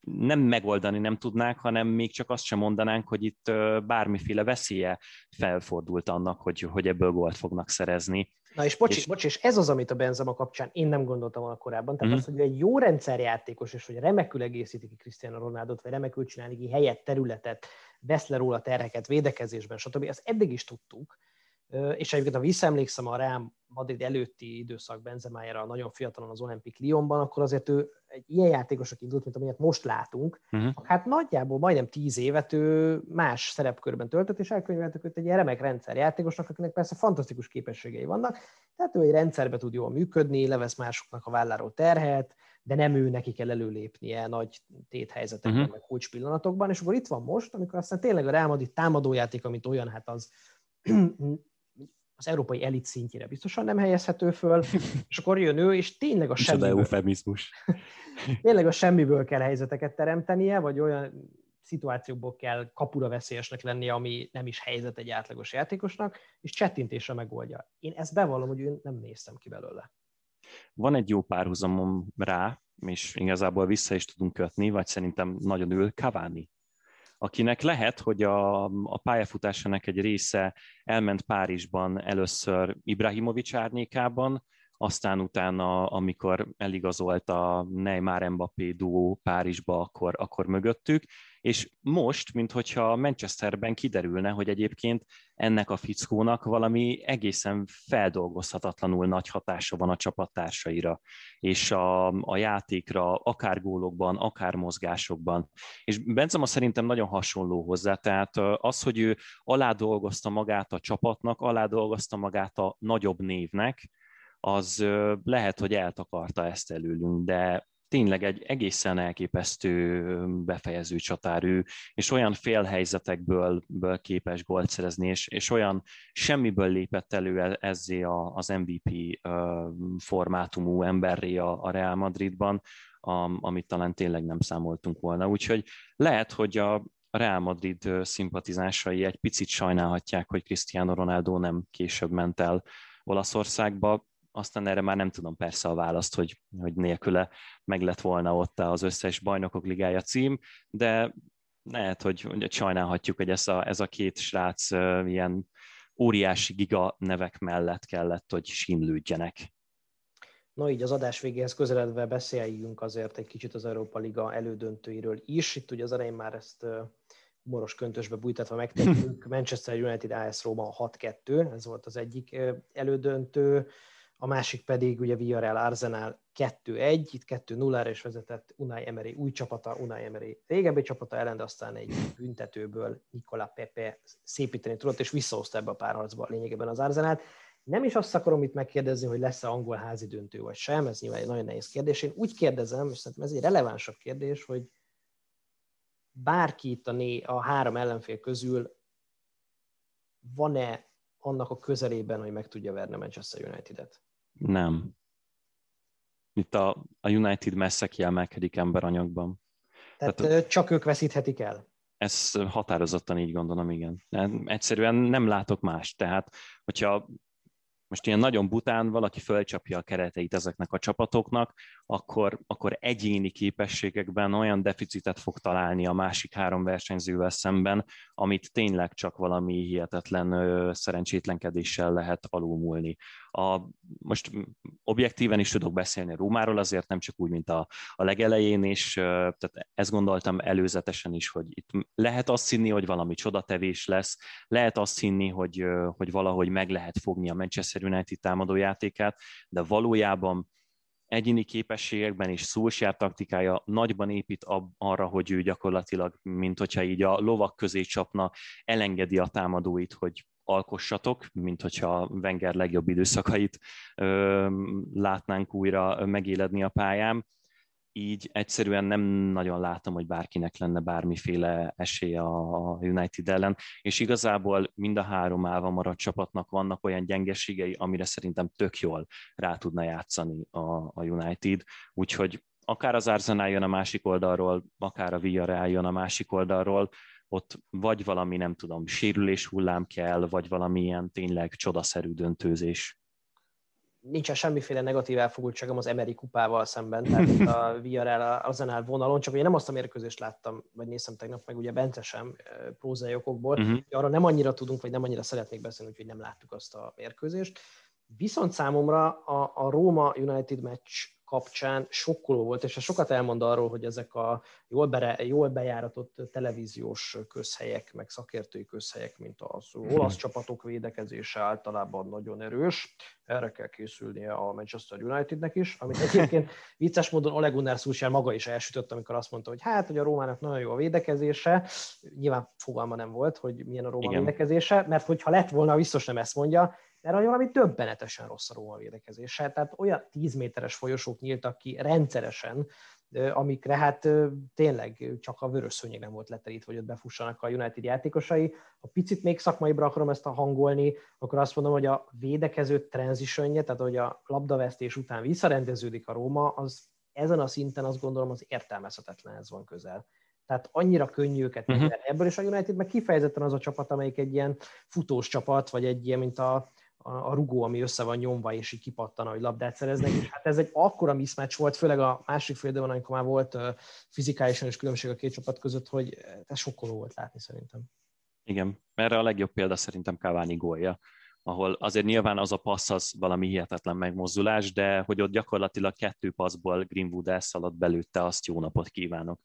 nem megoldani nem tudnák, hanem még csak azt sem mondanánk, hogy itt bármiféle veszélye felfordult annak, hogy ebből gólt fognak szerezni. Na és és ez az, amit a Benzema kapcsán én nem gondoltam volna korábban, tehát az, hogy egy jó rendszerjátékos, és hogy remekül egészíti ki Cristiano Ronaldot, vagy remekül csinálni ki helyet, területet, vesz le róla terheket, védekezésben, stb. Ezt eddig is tudtuk, és egyébként, ha visszaemlékszem a Real Madrid előtti időszak Benzemájára nagyon fiatalon az Olympic Lyonban, akkor azért ő egy ilyen játékosnak indult, mint amilyet most látunk. Hát nagyjából majdnem 10 évet ő más szerepkörben töltött, és elkönyveltük őt egy ilyen remek rendszerjátékosnak, akinek persze fantasztikus képességei vannak, tehát ő egy rendszerbe tud jól működni, levesz másoknak a válláról terhet, de nem ő neki kell előlépnie nagy téthelyzetekben, meg kulcs pillanatokban, és akkor itt van most, amikor aztán tényleg a Real Madrid támadójáték, amit olyan, hát az európai elit szintjére biztosan nem helyezhető föl, és akkor jön ő, és tényleg a semmiből kell helyzeteket teremtenie, vagy olyan szituációkból kell kapura veszélyesnek lennie, ami nem is helyzet egy átlagos játékosnak, és csettintésre megoldja. Én ezt bevallom, hogy én nem néztem ki belőle. Van egy jó párhuzamom rá, és igazából vissza is tudunk kötni, vagy szerintem nagyon ül Cavani, akinek lehet, hogy a pályafutásának egy része elment Párizsban először Ibrahimovic árnyékában, aztán utána, amikor eligazolt a Neymar-Mbappé duó Párizsba, akkor mögöttük, és most, minthogyha Manchesterben kiderülne, hogy egyébként ennek a fickónak valami egészen feldolgozhatatlanul nagy hatása van a csapattársaira, és a játékra, akár gólokban, akár mozgásokban. És Benzema szerintem nagyon hasonló hozzá, tehát az, hogy ő aládolgozta magát a csapatnak, aládolgozta magát a nagyobb névnek, az lehet, hogy eltakarta ezt előlünk, de tényleg egy egészen elképesztő befejező csatár ő, és olyan félhelyzetekből képes gólt szerezni, és olyan semmiből lépett elő ezzé az MVP formátumú emberré a Real Madridban, amit talán tényleg nem számoltunk volna. Úgyhogy lehet, hogy a Real Madrid szimpatizásai egy picit sajnálhatják, hogy Cristiano Ronaldo nem később ment el Olaszországba. Aztán erre már nem tudom persze a választ, hogy nélküle meg lett volna ott az összes Bajnokok Ligája cím, de lehet, hogy sajnálhatjuk, hogy ez a két srác ilyen óriási giga nevek mellett kellett, hogy sínlődjenek. Na így az adás végéhez közeledve beszéljünk azért egy kicsit az Európa Liga elődöntőiről is. Itt ugye az elején már ezt humoros köntösbe bújtatva megtettük. Manchester United AS Róma 6-2, ez volt az egyik elődöntő. A másik pedig ugye Villarreal Arsenal 2-1, itt 2-0-ra is vezetett Unai Emery új csapata, Unai Emery régebbi csapata ellen, de aztán egy büntetőből Nicola Pepe szépíteni tudott, és visszahozta ebbe a párharcba lényegében az Arsenalt. Nem is azt akarom itt megkérdezni, hogy lesz-e angol házi döntő vagy sem, ez nyilván egy nagyon nehéz kérdés. Én úgy kérdezem, és szerintem ez egy relevánsabb kérdés, hogy bárki itt a három ellenfél közül van-e annak a közelében, hogy meg tudja verni Manchester United-et? Nem. Itt a United messze kiemelkedik emberanyagban. Tehát csak ők veszíthetik el? Ez határozottan így gondolom, igen. Egyszerűen nem látok más. Tehát, hogyha most ilyen nagyon bután valaki fölcsapja a kereteit ezeknek a csapatoknak, akkor egyéni képességekben olyan deficitet fog találni a másik három versenyzővel szemben, amit tényleg csak valami hihetetlen szerencsétlenkedéssel lehet alulmúlni. Most objektíven is tudok beszélni Rómáról, azért nem csak úgy, mint a legelején, és tehát ezt gondoltam előzetesen is, hogy itt lehet azt hinni, hogy valami csodatevés lesz, lehet azt hinni, hogy valahogy meg lehet fogni a Manchester United támadójátékát, de valójában egyéni képességekben és Solskjaer taktikája nagyban épít arra, hogy ő gyakorlatilag, mint hogyha így a lovak közé csapna, elengedi a támadóit, hogy alkossatok, mint hogyha Wenger legjobb időszakait látnánk újra megéledni a pályán. Így egyszerűen nem nagyon látom, hogy bárkinek lenne bármiféle esélye a United ellen, és igazából mind a három állva maradt csapatnak vannak olyan gyengeségei, amire szerintem tök jól rá tudna játszani a United, úgyhogy akár az Arsenal jön a másik oldalról, akár a Villarreal jön a másik oldalról, ott vagy valami, nem tudom, sérülés hullám kell, vagy valami ilyen tényleg csodaszerű döntőzés. Nincsen semmiféle negatív elfogultságom az Emery kupával szemben, tehát a Villarreal Arsenal vonalon, csak ugye nem azt a mérkőzést láttam, vagy néztem tegnap, meg ugye Bence sem prózai okokból, arra nem annyira tudunk, vagy nem annyira szeretnék beszélni, úgyhogy nem láttuk azt a mérkőzést. Viszont számomra a Róma-United meccs kapcsán sokkoló volt, és sokat elmond arról, hogy ezek a jól bejáratott televíziós közhelyek, meg szakértői közhelyek, mint az olasz csapatok védekezése általában nagyon erős. Erre kell készülnie a Manchester Unitednek is, amit egyébként vicces módon Ole Gunnar Solskjaer maga is elsütött, amikor azt mondta, hogy hogy a Rómának nagyon jó a védekezése. Nyilván fogalma nem volt, hogy milyen a Róma védekezése, mert hogyha lett volna, biztos nem ezt mondja, mert valami döbbenetesen rossz a Róma védekezése. Tehát olyan 10 méteres folyosók nyíltak ki rendszeresen, amikre hát tényleg csak a vörös szőnyeg nem volt leterítve, hogy ott befussanak a United játékosai. Ha picit még szakmaibra akarom ezt hangolni, akkor azt mondom, hogy a védekező transitionje, tehát hogy a labdavesztés után visszarendeződik a Róma, az ezen a szinten azt gondolom az értelmezhetetlenhez van közel. Tehát annyira könnyű őket megverni. Ebből is a United meg kifejezetten az a csapat, amelyik egy ilyen futós csapat, vagy egy ilyen, mint a rugó, ami össze van nyomva, és így kipattan, hogy labdát szereznek. És hát ez egy akkora mismatch volt, főleg a másik fél időben, amikor már volt fizikálisan is különbség a két csapat között, hogy ez sokkoló volt látni szerintem. Igen, erre a legjobb példa szerintem Cavani gólja, ahol azért nyilván az a passz az valami hihetetlen megmozdulás, de hogy ott gyakorlatilag 2 passzból Greenwood elszaladt, belőtte azt, jó napot kívánok.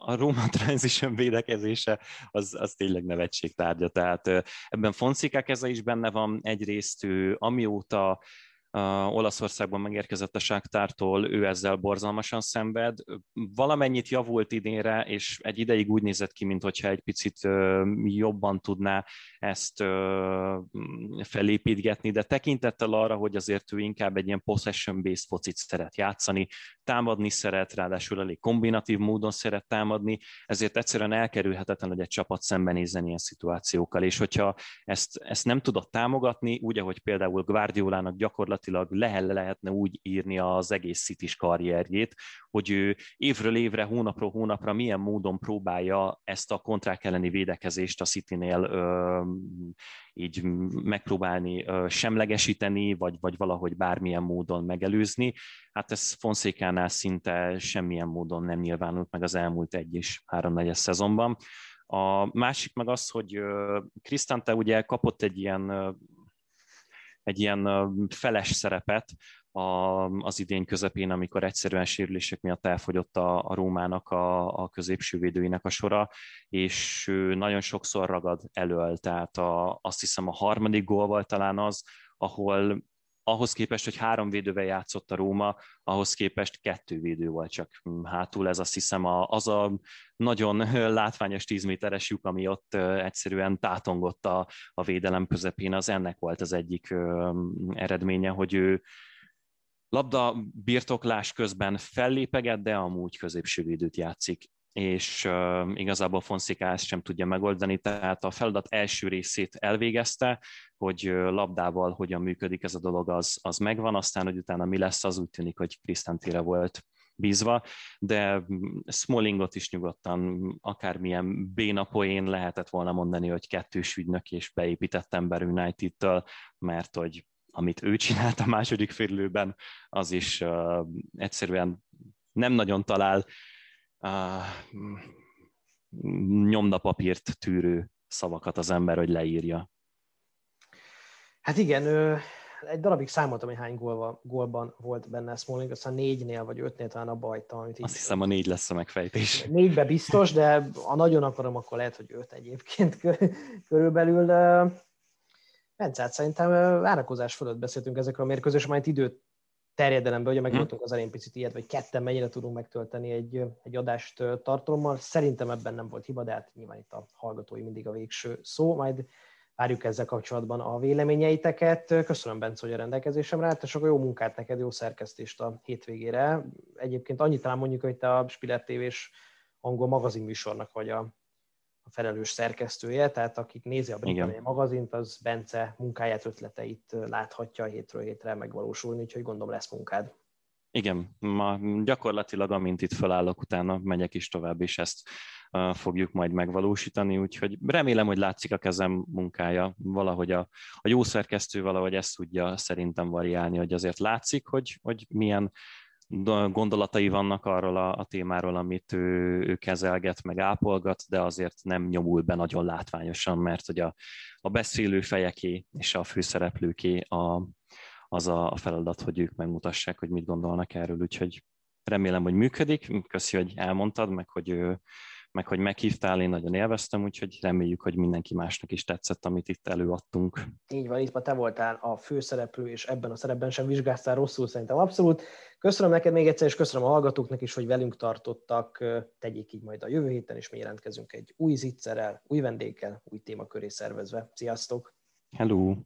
A Roma transition védekezése az tényleg nevetség tárgya, tehát ebben Fonseca keze is benne van, egyrészt ő amióta Olaszországban megérkezett a Sáktártól, ő ezzel borzalmasan szenved, valamennyit javult idénre, és egy ideig úgy nézett ki, mintha egy picit jobban tudná ezt felépítgetni, de tekintettel arra, hogy azért ő inkább egy ilyen possession-based focit szeret játszani, támadni szeret, ráadásul elég kombinatív módon szeret támadni, ezért egyszerűen elkerülhetetlen, hogy egy csapat szembenézzen ilyen szituációkkal, és hogyha ezt nem tudod támogatni, úgy, ahogy például Guardiolának gyakorlatilag lehetne úgy írni az egész City-s karrierjét, hogy ő évről évre, hónapról hónapra milyen módon próbálja ezt a kontrák elleni védekezést a Citynél így megpróbálni semlegesíteni, vagy valahogy bármilyen módon megelőzni. Hát ez Fonsecánál szinte semmilyen módon nem nyilvánult meg az elmúlt 1 és 3/4 szezonban. A másik meg az, hogy Cristante ugye kapott egy ilyen feles szerepet az idény közepén, amikor egyszerűen sérülések miatt elfogyott a Rómának a középső védőinek a sora, és nagyon sokszor ragad elől, tehát azt hiszem a 3. gólval talán az, ahol ahhoz képest, hogy 3 védővel játszott a Róma, ahhoz képest 2 védő volt csak hátul. Ez azt hiszem az a nagyon látványos 10 méteres lyuk, ami ott egyszerűen tátongott a védelem közepén, az ennek volt az egyik eredménye, hogy ő labda birtoklás közben fellépegett, de amúgy középső védőt játszik, és igazából Fonseca ezt sem tudja megoldani, tehát a feladat első részét elvégezte, hogy labdával hogyan működik ez a dolog, az megvan, aztán, hogy utána mi lesz, az úgy tűnik, hogy Cristante-re volt bízva, de Smallingot is nyugodtan akármilyen béna poén lehetett volna mondani, hogy 2-s ügynök és beépített ember United-től, mert hogy amit ő csinált a második félidőben, az is egyszerűen nem nagyon talál nyomdapapírt tűrő szavakat az ember, hogy leírja. Hát igen, egy darabig számoltam, hogy hány gólban volt benne Smalling, aztán 4-nél vagy 5-nél talán a bajta. Azt hiszem, a 4 lesz a megfejtés. 4-be biztos, de ha nagyon akarom, akkor lehet, hogy 5 egyébként körülbelül. Bence, hát szerintem várakozás fölött beszéltünk ezekről a mérkőzésről, már itt időt terjedelemben, ugye megvoltunk az elén picit ilyet, vagy ketten mennyire tudunk megtölteni egy adást tartalommal. Szerintem ebben nem volt hiba, de hát nyilván itt a hallgatói mindig a végső szó, majd várjuk ezzel kapcsolatban a véleményeiteket. Köszönöm, Bence, hogy a rendelkezésemre állt, és akkor jó munkát neked, jó szerkesztést a hétvégére. Egyébként annyit talán mondjuk, hogy te a Spiller TV-s angol magazinműsornak vagy a felelős szerkesztője, tehát akik nézi a Britannia magazint, az Bence munkáját, ötleteit láthatja hétről hétre megvalósulni, úgyhogy gondolom lesz munkád. Igen, ma gyakorlatilag amint itt felállok, utána megyek is tovább, és ezt fogjuk majd megvalósítani, úgyhogy remélem, hogy látszik a kezem munkája, valahogy a jó szerkesztő valahogy ezt tudja szerintem variálni, hogy azért látszik, hogy milyen gondolatai vannak arról a témáról, amit ő kezelget, meg ápolgat, de azért nem nyomul be nagyon látványosan, mert hogy a beszélő fejeké és a főszereplőké az a feladat, hogy ők megmutassák, hogy mit gondolnak erről, úgyhogy remélem, hogy működik. Köszi, hogy elmondtad, meg hogy meghívtál, én nagyon élveztem, úgyhogy reméljük, hogy mindenki másnak is tetszett, amit itt előadtunk. Így van, itt ma te voltál a főszereplő, és ebben a szerepben sem vizsgáztál rosszul, szerintem abszolút. Köszönöm neked még egyszer, és köszönöm a hallgatóknak is, hogy velünk tartottak. Tegyék így majd a jövő héten, és mi jelentkezünk egy új zicserrel, új vendéggel, új témaköré szervezve. Sziasztok! Hello!